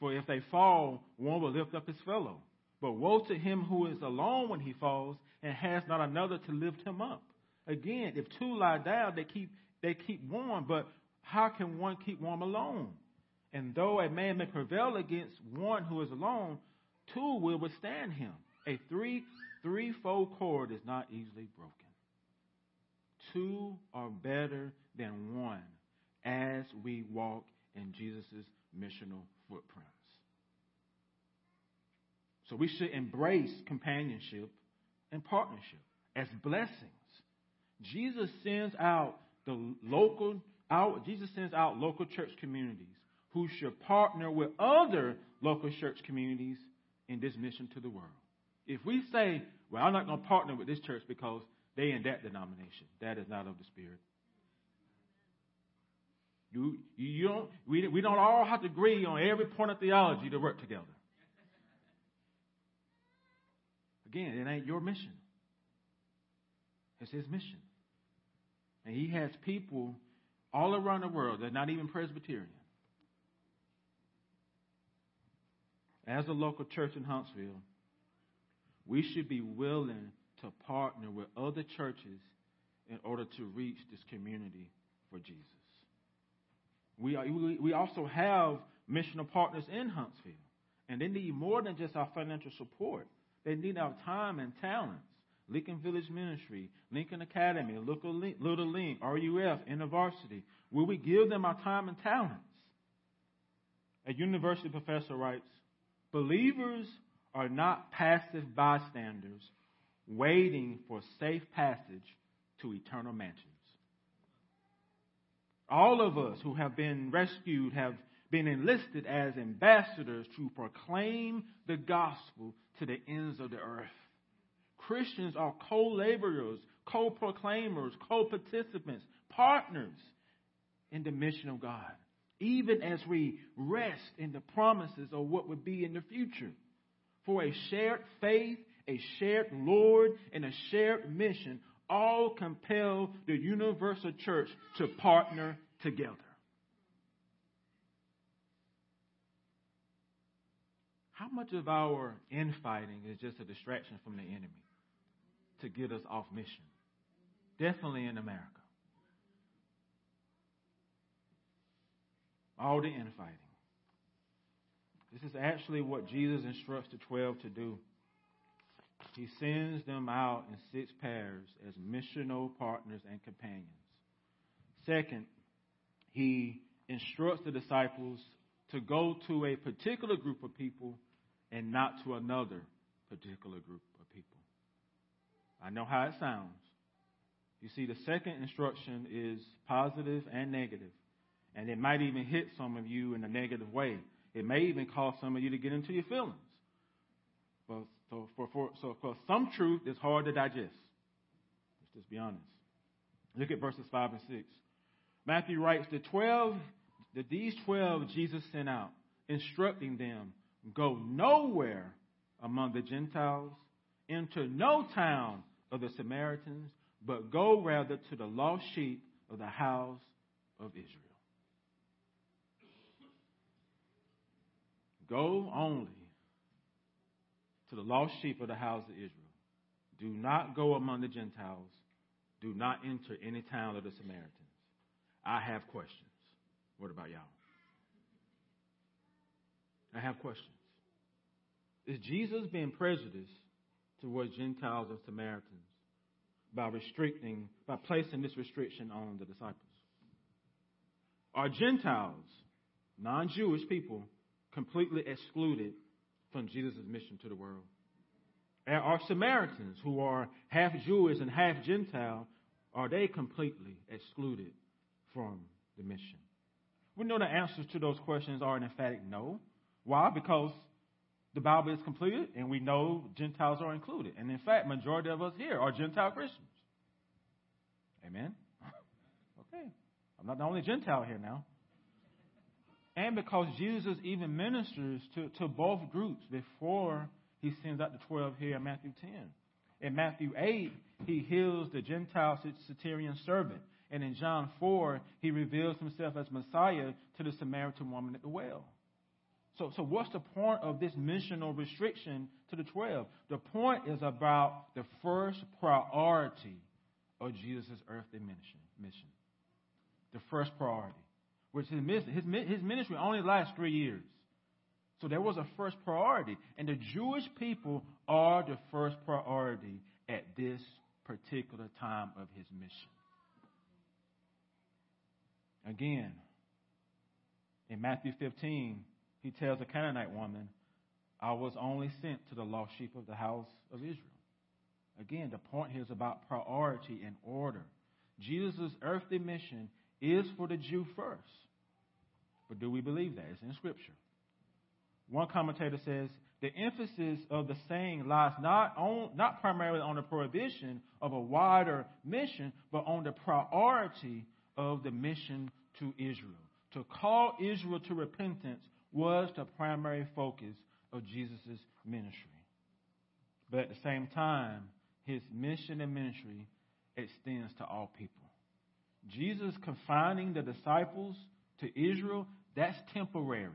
For if they fall, one will lift up his fellow. But woe to him who is alone when he falls and has not another to lift him up. Again, if two lie down, they keep they keep warm, but how can one keep warm alone? And though a man may prevail against one who is alone, two will withstand him. A three threefold cord is not easily broken. Two are better than one as we walk in Jesus' missional footprints. So we should embrace companionship and partnership as blessings. Jesus sends out the local, out, Jesus sends out local church communities who should partner with other local church communities in this mission to the world. If we say, well, I'm not going to partner with this church because they in that denomination. That is not of the Spirit. You, you don't, we, we don't all have to agree on every point of theology to work together. Again, it ain't your mission. It's his mission. And he has people all around the world that are not even Presbyterian. As a local church in Huntsville, we should be willing to partner with other churches in order to reach this community for Jesus. We, are, we also have missional partners in Huntsville, and they need more than just our financial support. They need our time and talents. Lincoln Village Ministry, Lincoln Academy, Little Link, R U F, InterVarsity. Will we give them our time and talents? A university professor writes, "Believers are not passive bystanders waiting for safe passage to eternal mansions." All of us who have been rescued have been enlisted as ambassadors to proclaim the gospel to the ends of the earth. Christians are co-laborers, co-proclaimers, co-participants, partners in the mission of God, even as we rest in the promises of what would be in the future. For a shared faith, a shared Lord, and a shared mission all compel the universal church to partner together. How much of our infighting is just a distraction from the enemy to get us off mission? Definitely in America. All the infighting. This is actually what Jesus instructs the twelve to do. He sends them out in six pairs as missional partners and companions. Second, he instructs the disciples to go to a particular group of people and not to another particular group of people. I know how it sounds. You see, the second instruction is positive and negative, and it might even hit some of you in a negative way. It may even cause some of you to get into your feelings. But so for, for so for some truth is hard to digest. Let's just be honest. Look at verses five and six. Matthew writes, the twelve, that these twelve Jesus sent out, instructing them, go nowhere among the Gentiles, enter no town of the Samaritans, but go rather to the lost sheep of the house of Israel. Go only to the lost sheep of the house of Israel. Do not go among the Gentiles. Do not enter any town of the Samaritans. I have questions. What about y'all? I have questions. Is Jesus being prejudiced towards Gentiles and Samaritans by restricting, by placing this restriction on the disciples? Are Gentiles, non-Jewish people, completely excluded from Jesus' mission to the world? And are Samaritans, who are half Jewish and half Gentile, are they completely excluded from the mission? We know the answers to those questions are an emphatic no. Why? Because the Bible is completed and we know Gentiles are included. And in fact, majority of us here are Gentile Christians. Amen? Okay. I'm not the only Gentile here now. And because Jesus even ministers to, to both groups before he sends out the twelve here in Matthew ten. In Matthew eight, he heals the Gentile Syrophoenician servant. And in John four, he reveals himself as Messiah to the Samaritan woman at the well. So, so what's the point of this missional restriction to the twelve? The point is about the first priority of Jesus' earthly mission. The first priority. Which his ministry only lasts three years. So there was a first priority. And the Jewish people are the first priority at this particular time of his mission. Again, in Matthew fifteen, he tells a Canaanite woman, I was only sent to the lost sheep of the house of Israel. Again, the point here is about priority and order. Jesus' earthly mission is for the Jew first. But do we believe that? It's in Scripture. One commentator says, the emphasis of the saying lies not on, not primarily on the prohibition of a wider mission, but on the priority of the mission to Israel. To call Israel to repentance was the primary focus of Jesus' ministry. But at the same time, his mission and ministry extends to all people. Jesus confining the disciples to Israel, that's temporary.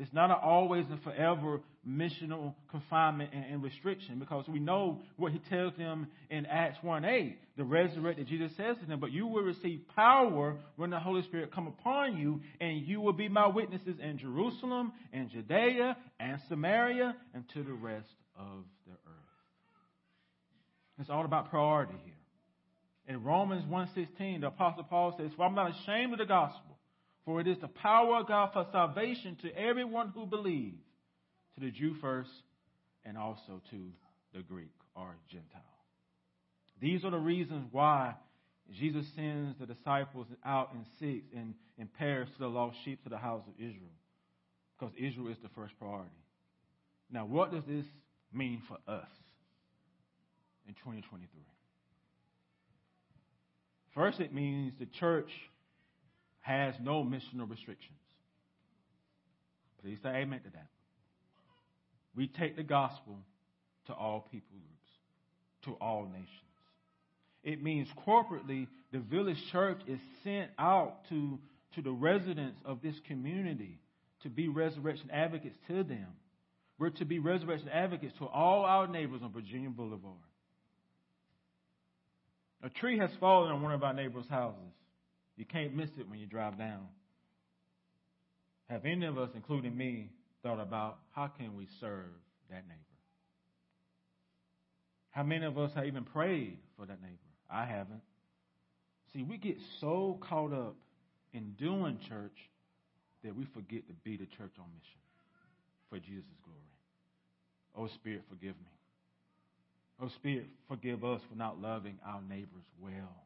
It's not an always and forever missional confinement and, and restriction, because we know what he tells them in Acts one eight, the resurrected Jesus says to them, but you will receive power when the Holy Spirit come upon you, and you will be my witnesses in Jerusalem and Judea and Samaria and to the rest of the earth. It's all about priority here. In Romans one sixteen, the Apostle Paul says, for I'm not ashamed of the gospel, for it is the power of God for salvation to everyone who believes, to the Jew first and also to the Greek or Gentile. These are the reasons why Jesus sends the disciples out in six and in pairs to the lost sheep to the house of Israel, because Israel is the first priority. Now, what does this mean for us in twenty twenty-three? First, it means the church has no missional restrictions. Please say amen to that. We take the gospel to all people groups, to all nations. It means corporately, the Village Church is sent out to, to the residents of this community to be resurrection advocates to them. We're to be resurrection advocates to all our neighbors on Virginia Boulevard. A tree has fallen on one of our neighbors' houses. You can't miss it when you drive down. Have any of us, including me, thought about how can we serve that neighbor? How many of us have even prayed for that neighbor? I haven't. See, we get so caught up in doing church that we forget to be the church on mission for Jesus' glory. Oh, Spirit, forgive me. Oh, Spirit, forgive us for not loving our neighbors well.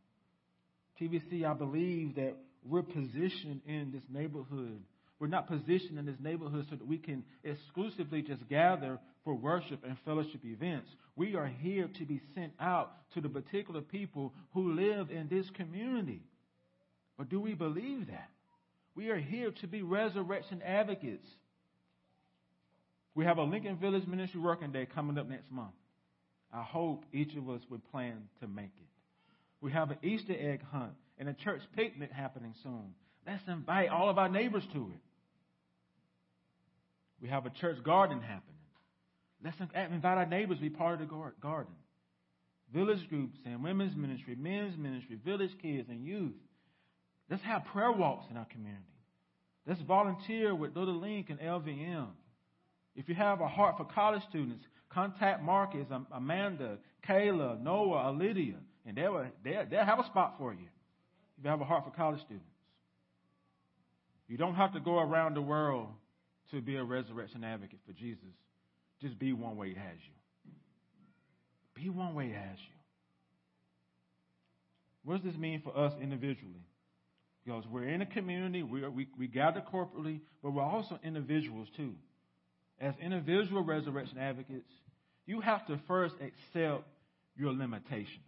T V C, I believe that we're positioned in this neighborhood. We're not positioned in this neighborhood so that we can exclusively just gather for worship and fellowship events. We are here to be sent out to the particular people who live in this community. But do we believe that? We are here to be resurrection advocates. We have a Lincoln Village Ministry Working Day coming up next month. I hope each of us would plan to make it. We have an Easter egg hunt and a church picnic happening soon. Let's invite all of our neighbors to it. We have a church garden happening. Let's invite our neighbors to be part of the garden. Village groups and women's ministry, men's ministry, village kids and youth. Let's have prayer walks in our community. Let's volunteer with Little Link and L V M. If you have a heart for college students, contact Marcus, Amanda, Kayla, Noah, Lydia, and they'll, they'll, they'll have a spot for you if you have a heart for college students. You don't have to go around the world to be a resurrection advocate for Jesus. Just be one way he has you. Be one way he has you. What does this mean for us individually? Because we're in a community, we, are, we, we gather corporately, but we're also individuals too. As individual resurrection advocates, you have to first accept your limitations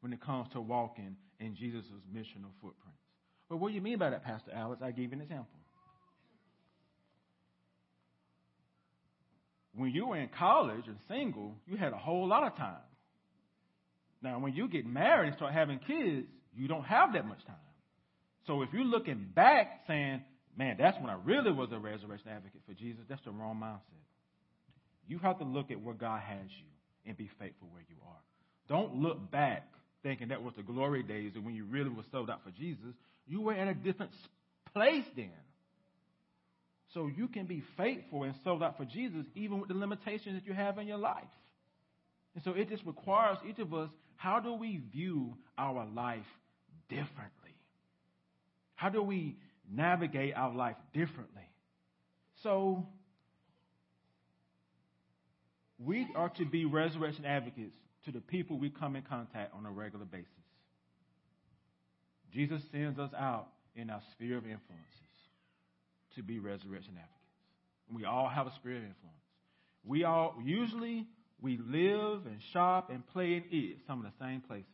when it comes to walking in Jesus' missional footprints. Well, what do you mean by that, Pastor Alex? I gave you an example. When you were in college and single, you had a whole lot of time. Now, when you get married and start having kids, you don't have that much time. So if you're looking back saying, man, that's when I really was a resurrection advocate for Jesus, that's the wrong mindset. You have to look at where God has you and be faithful where you are. Don't look back thinking that was the glory days and when you really were sold out for Jesus. You were at a different place then. So you can be faithful and sold out for Jesus even with the limitations that you have in your life. And so it just requires each of us, how do we view our life differently? How do we navigate our life differently? So we are to be resurrection advocates to the people we come in contact on a regular basis. Jesus sends us out in our sphere of influences to be resurrection advocates. We all have a sphere of influence. We all, usually, we live and shop and play and eat some of the same places.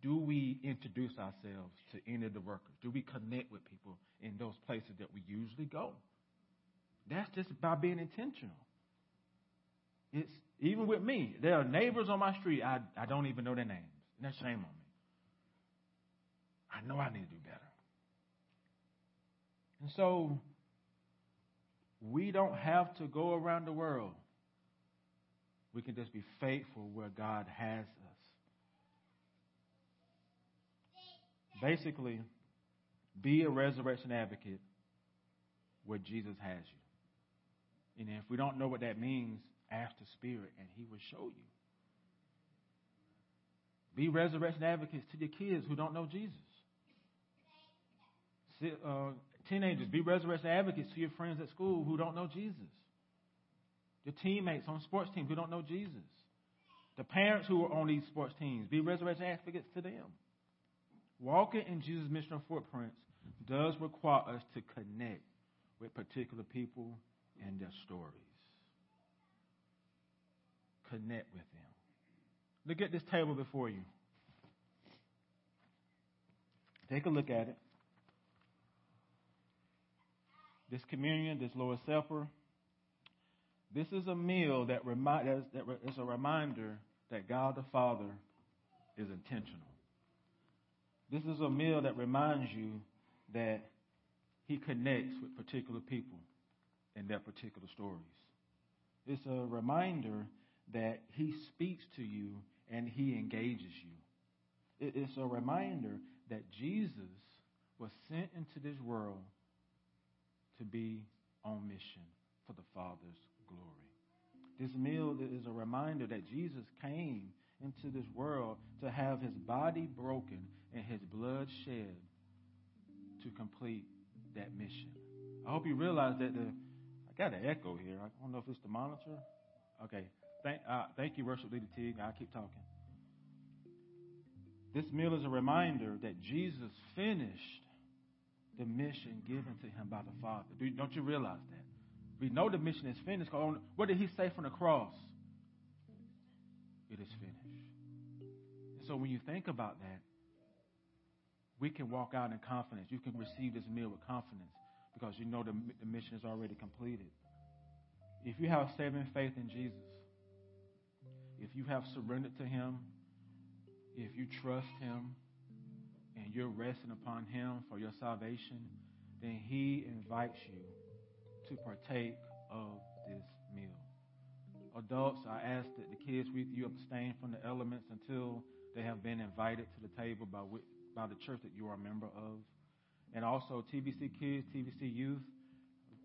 Do we introduce ourselves to any of the workers? Do we connect with people in those places that we usually go? That's just by being intentional. It's even with me. There are neighbors on my street. I, I don't even know their names. And that's shame on me. I know I need to do better. And so We don't have to go around the world. We can just be faithful where God has us. Basically, be a resurrection advocate where Jesus has you. And if we don't know what that means, ask the Spirit and He will show you. Be resurrection advocates to your kids who don't know Jesus. Uh, teenagers, be resurrection advocates to your friends at school who don't know Jesus. Your teammates on sports teams who don't know Jesus. The parents who are on these sports teams, be resurrection advocates to them. Walking in Jesus' missional footprints does require us to connect with particular people and their stories. Connect with them. Look at this table before you. Take a look at it. This communion, this Lord's Supper, this is a meal that remind, that is a reminder that God the Father is intentional. This is a meal that reminds you that He connects with particular people and their particular stories. It's a reminder that He speaks to you and He engages you. It's a reminder that Jesus was sent into this world to be on mission for the Father's glory. This meal is a reminder that Jesus came into this world to have His body broken and His blood shed to complete that mission. I hope you realize that the... I got an echo here. I don't know if it's the monitor. Okay. Thank, uh, thank you, worship leader Teague. I'll keep talking. This meal is a reminder that Jesus finished the mission given to Him by the Father. Do, don't you realize that? We know the mission is finished. What did He say from the cross? It is finished. And so when you think about that, we can walk out in confidence. You can receive this meal with confidence because you know the, the mission is already completed. If you have saving faith in Jesus, if you have surrendered to Him, if you trust Him, and you're resting upon Him for your salvation, then He invites you to partake of this meal. Adults, I ask that the kids with you abstain from the elements until they have been invited to the table by by the church that you are a member of. And also, T V C kids, T V C youth,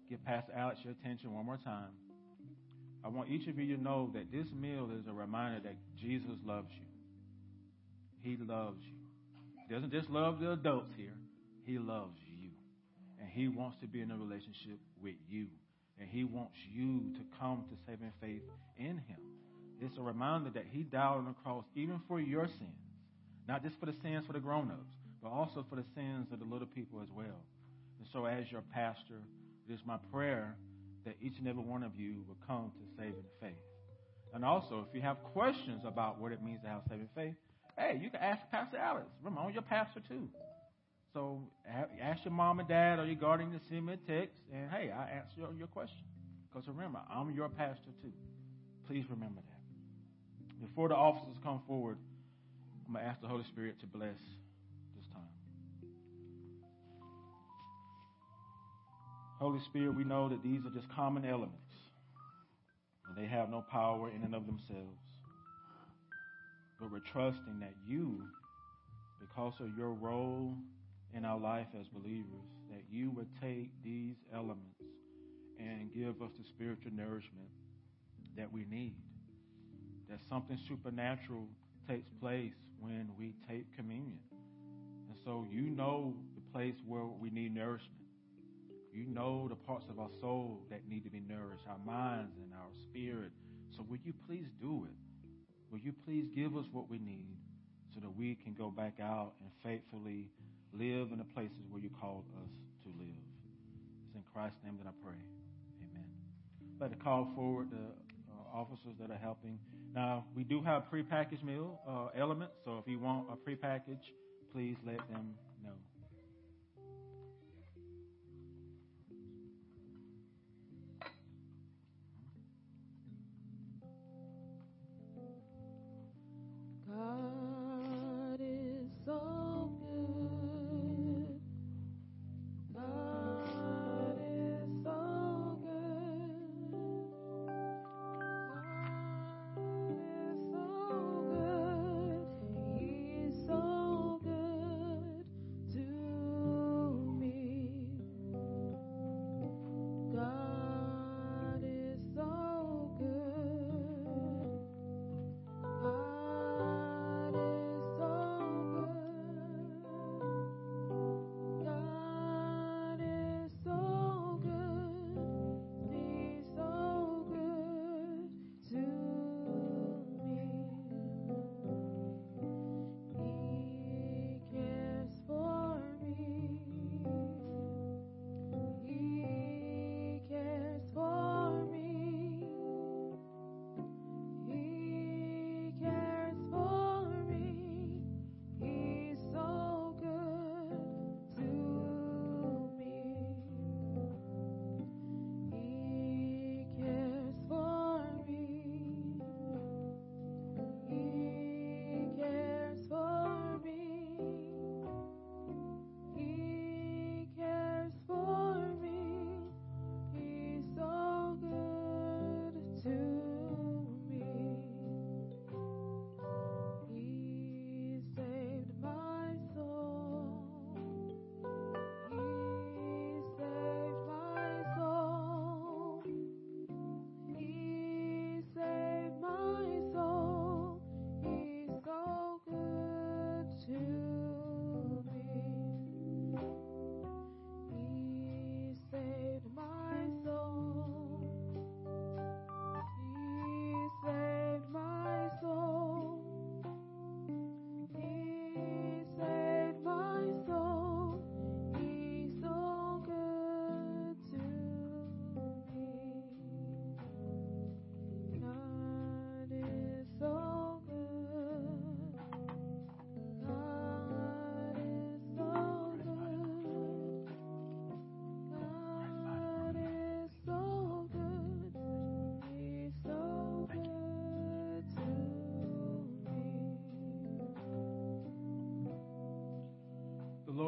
give Pastor Alex your attention one more time. I want each of you to know that this meal is a reminder that Jesus loves you. He loves you. He doesn't just love the adults here. He loves you. And He wants to be in a relationship with you. And He wants you to come to saving faith in Him. It's a reminder that He died on the cross even for your sins. Not just for the sins for the grown-ups, but also for the sins of the little people as well. And so as your pastor, it is my prayer that each and every one of you will come to saving faith. And also, if you have questions about what it means to have saving faith, hey, you can ask Pastor Alex. Remember, I'm your pastor too. So ask your mom and dad or your guardian to send me a text, and hey, I answer your question. Because remember, I'm your pastor too. Please remember that. Before the officers come forward, I'm going to ask the Holy Spirit to bless this time. Holy Spirit, we know that these are just common elements, and they have no power in and of themselves. But we're trusting that You, because of Your role in our life as believers, that You would take these elements and give us the spiritual nourishment that we need. That something supernatural takes place when we take communion. And so You know the place where we need nourishment. You know the parts of our soul that need to be nourished, our minds and our spirit. So would You please do it? Will You please give us what we need so that we can go back out and faithfully live in the places where You called us to live. It's in Christ's name that I pray. Amen. I'd like to call forward the uh, officers that are helping. Now, we do have prepackaged meal uh, elements, so if you want a prepackage, please let them know. Good.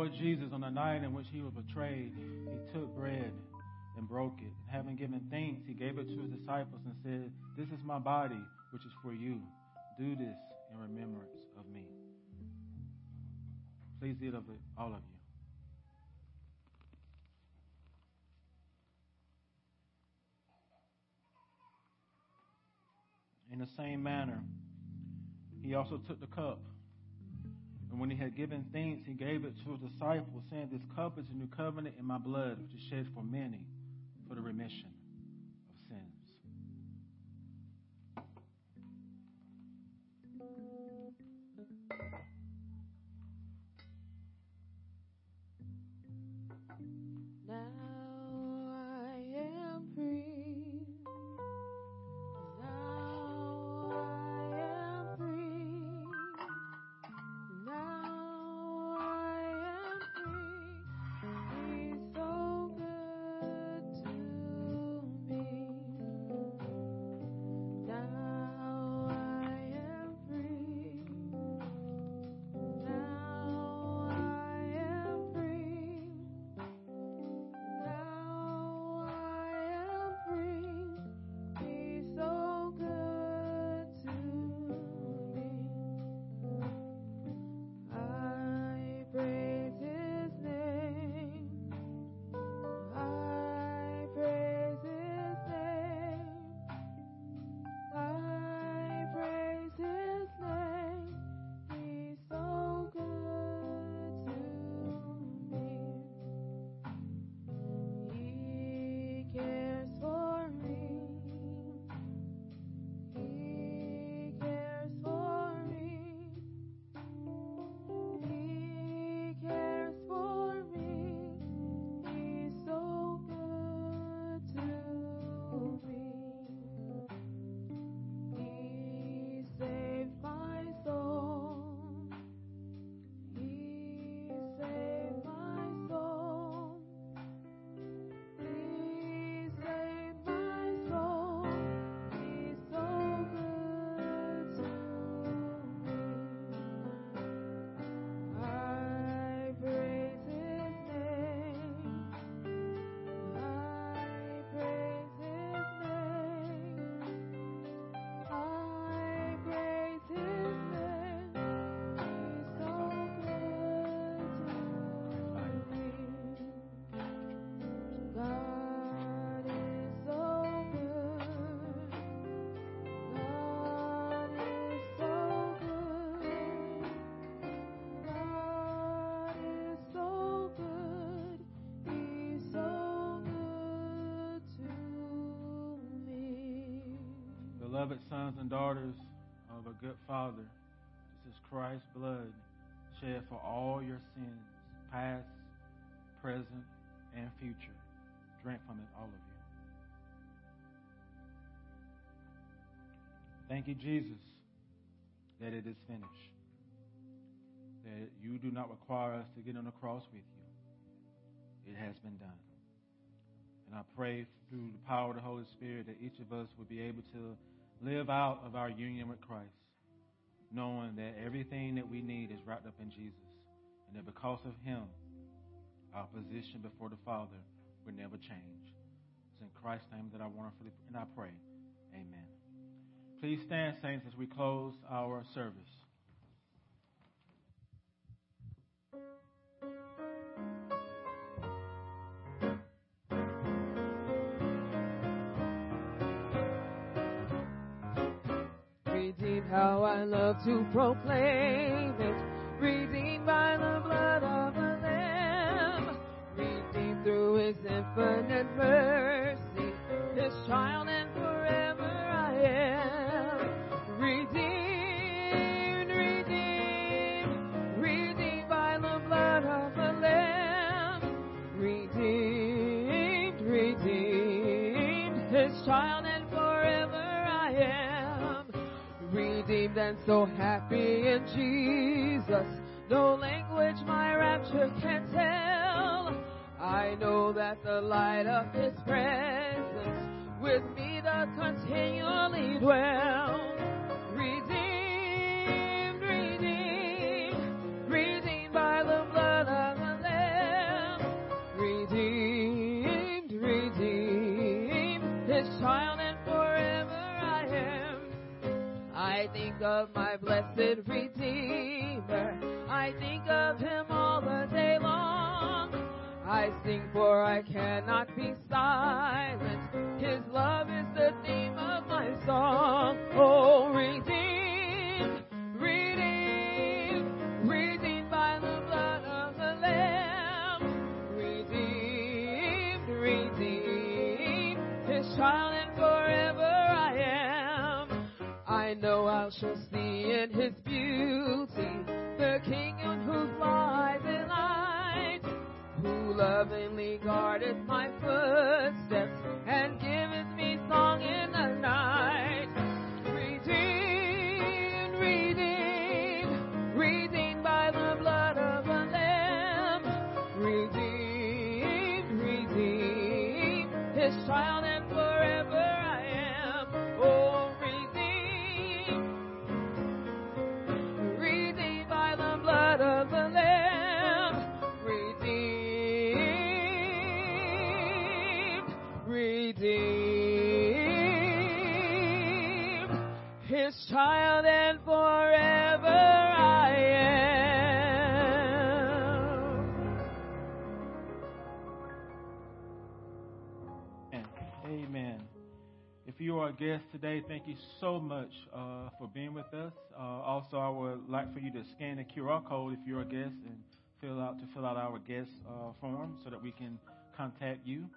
Lord Jesus, on the night in which he was betrayed, he took bread and broke it. And having given thanks, he gave it to his disciples and said, "This is my body, which is for you. Do this in remembrance of me." Please eat of it, all of you. In the same manner, he also took the cup. And when he had given thanks, he gave it to his disciples, saying, "This cup is the new covenant in my blood, which is shed for many for the remission of sins." Beloved sons and daughters of a good Father, this is Christ's blood shed for all your sins, past, present, and future. Drink from it, all of you. Thank you, Jesus, that it is finished, that you do not require us to get on the cross with you. It has been done. And I pray through the power of the Holy Spirit that each of us will be able to live out of our union with Christ, knowing that everything that we need is wrapped up in Jesus, and that because of him, our position before the Father will never change. It's in Christ's name that I want to, and I pray, amen. Please stand, saints, as we close our service. How I love to proclaim it, redeemed by the blood of the Lamb, redeemed through his infinite mercy, his child and forever I am, redeemed, redeemed, redeemed by the blood of the Lamb, redeemed, redeemed, his child and forever I am. Redeemed and so happy in Jesus, no language my rapture can tell. I know that the light of his presence with me doth continually dwell. Redeemed, redeemed, redeemed by the blood of the Lamb. think of my blessed Redeemer. I think of him all the day long. I sing, for I cannot be silent. His love is the theme of my song. Oh, redeemed, redeemed, redeemed by the blood of the Lamb. Redeemed, redeemed, his child and forever I am. I know I shall see in his beauty the King in whose lies and light, who lovingly guardeth my footsteps and giveth me song in the night. Redeemed, redeemed, redeemed by the blood of the Lamb. Redeemed, redeemed, his child and forever I am. Oh, redeemed, redeemed by the blood of the Lamb. Redeemed, his child and forever I am. Amen. If you are a guest today, thank you so much uh, for being with us. Uh, also, I would like for you to scan the Q R code if you're a guest and fill out to fill out our guest uh, form so that we can contact you.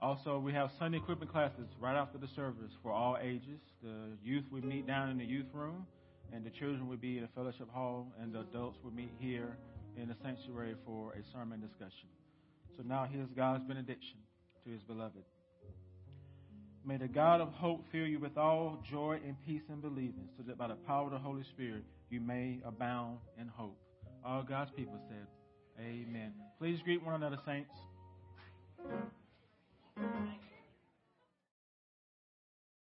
Also, we have Sunday equipping classes right after the service for all ages. The youth will meet down in the youth room, and the children will be in the fellowship hall, and the adults will meet here in the sanctuary for a sermon discussion. So now here's God's benediction to his beloved. May the God of hope fill you with all joy and peace in believing, so that by the power of the Holy Spirit you may abound in hope. All God's people said, amen. Please greet one another, saints.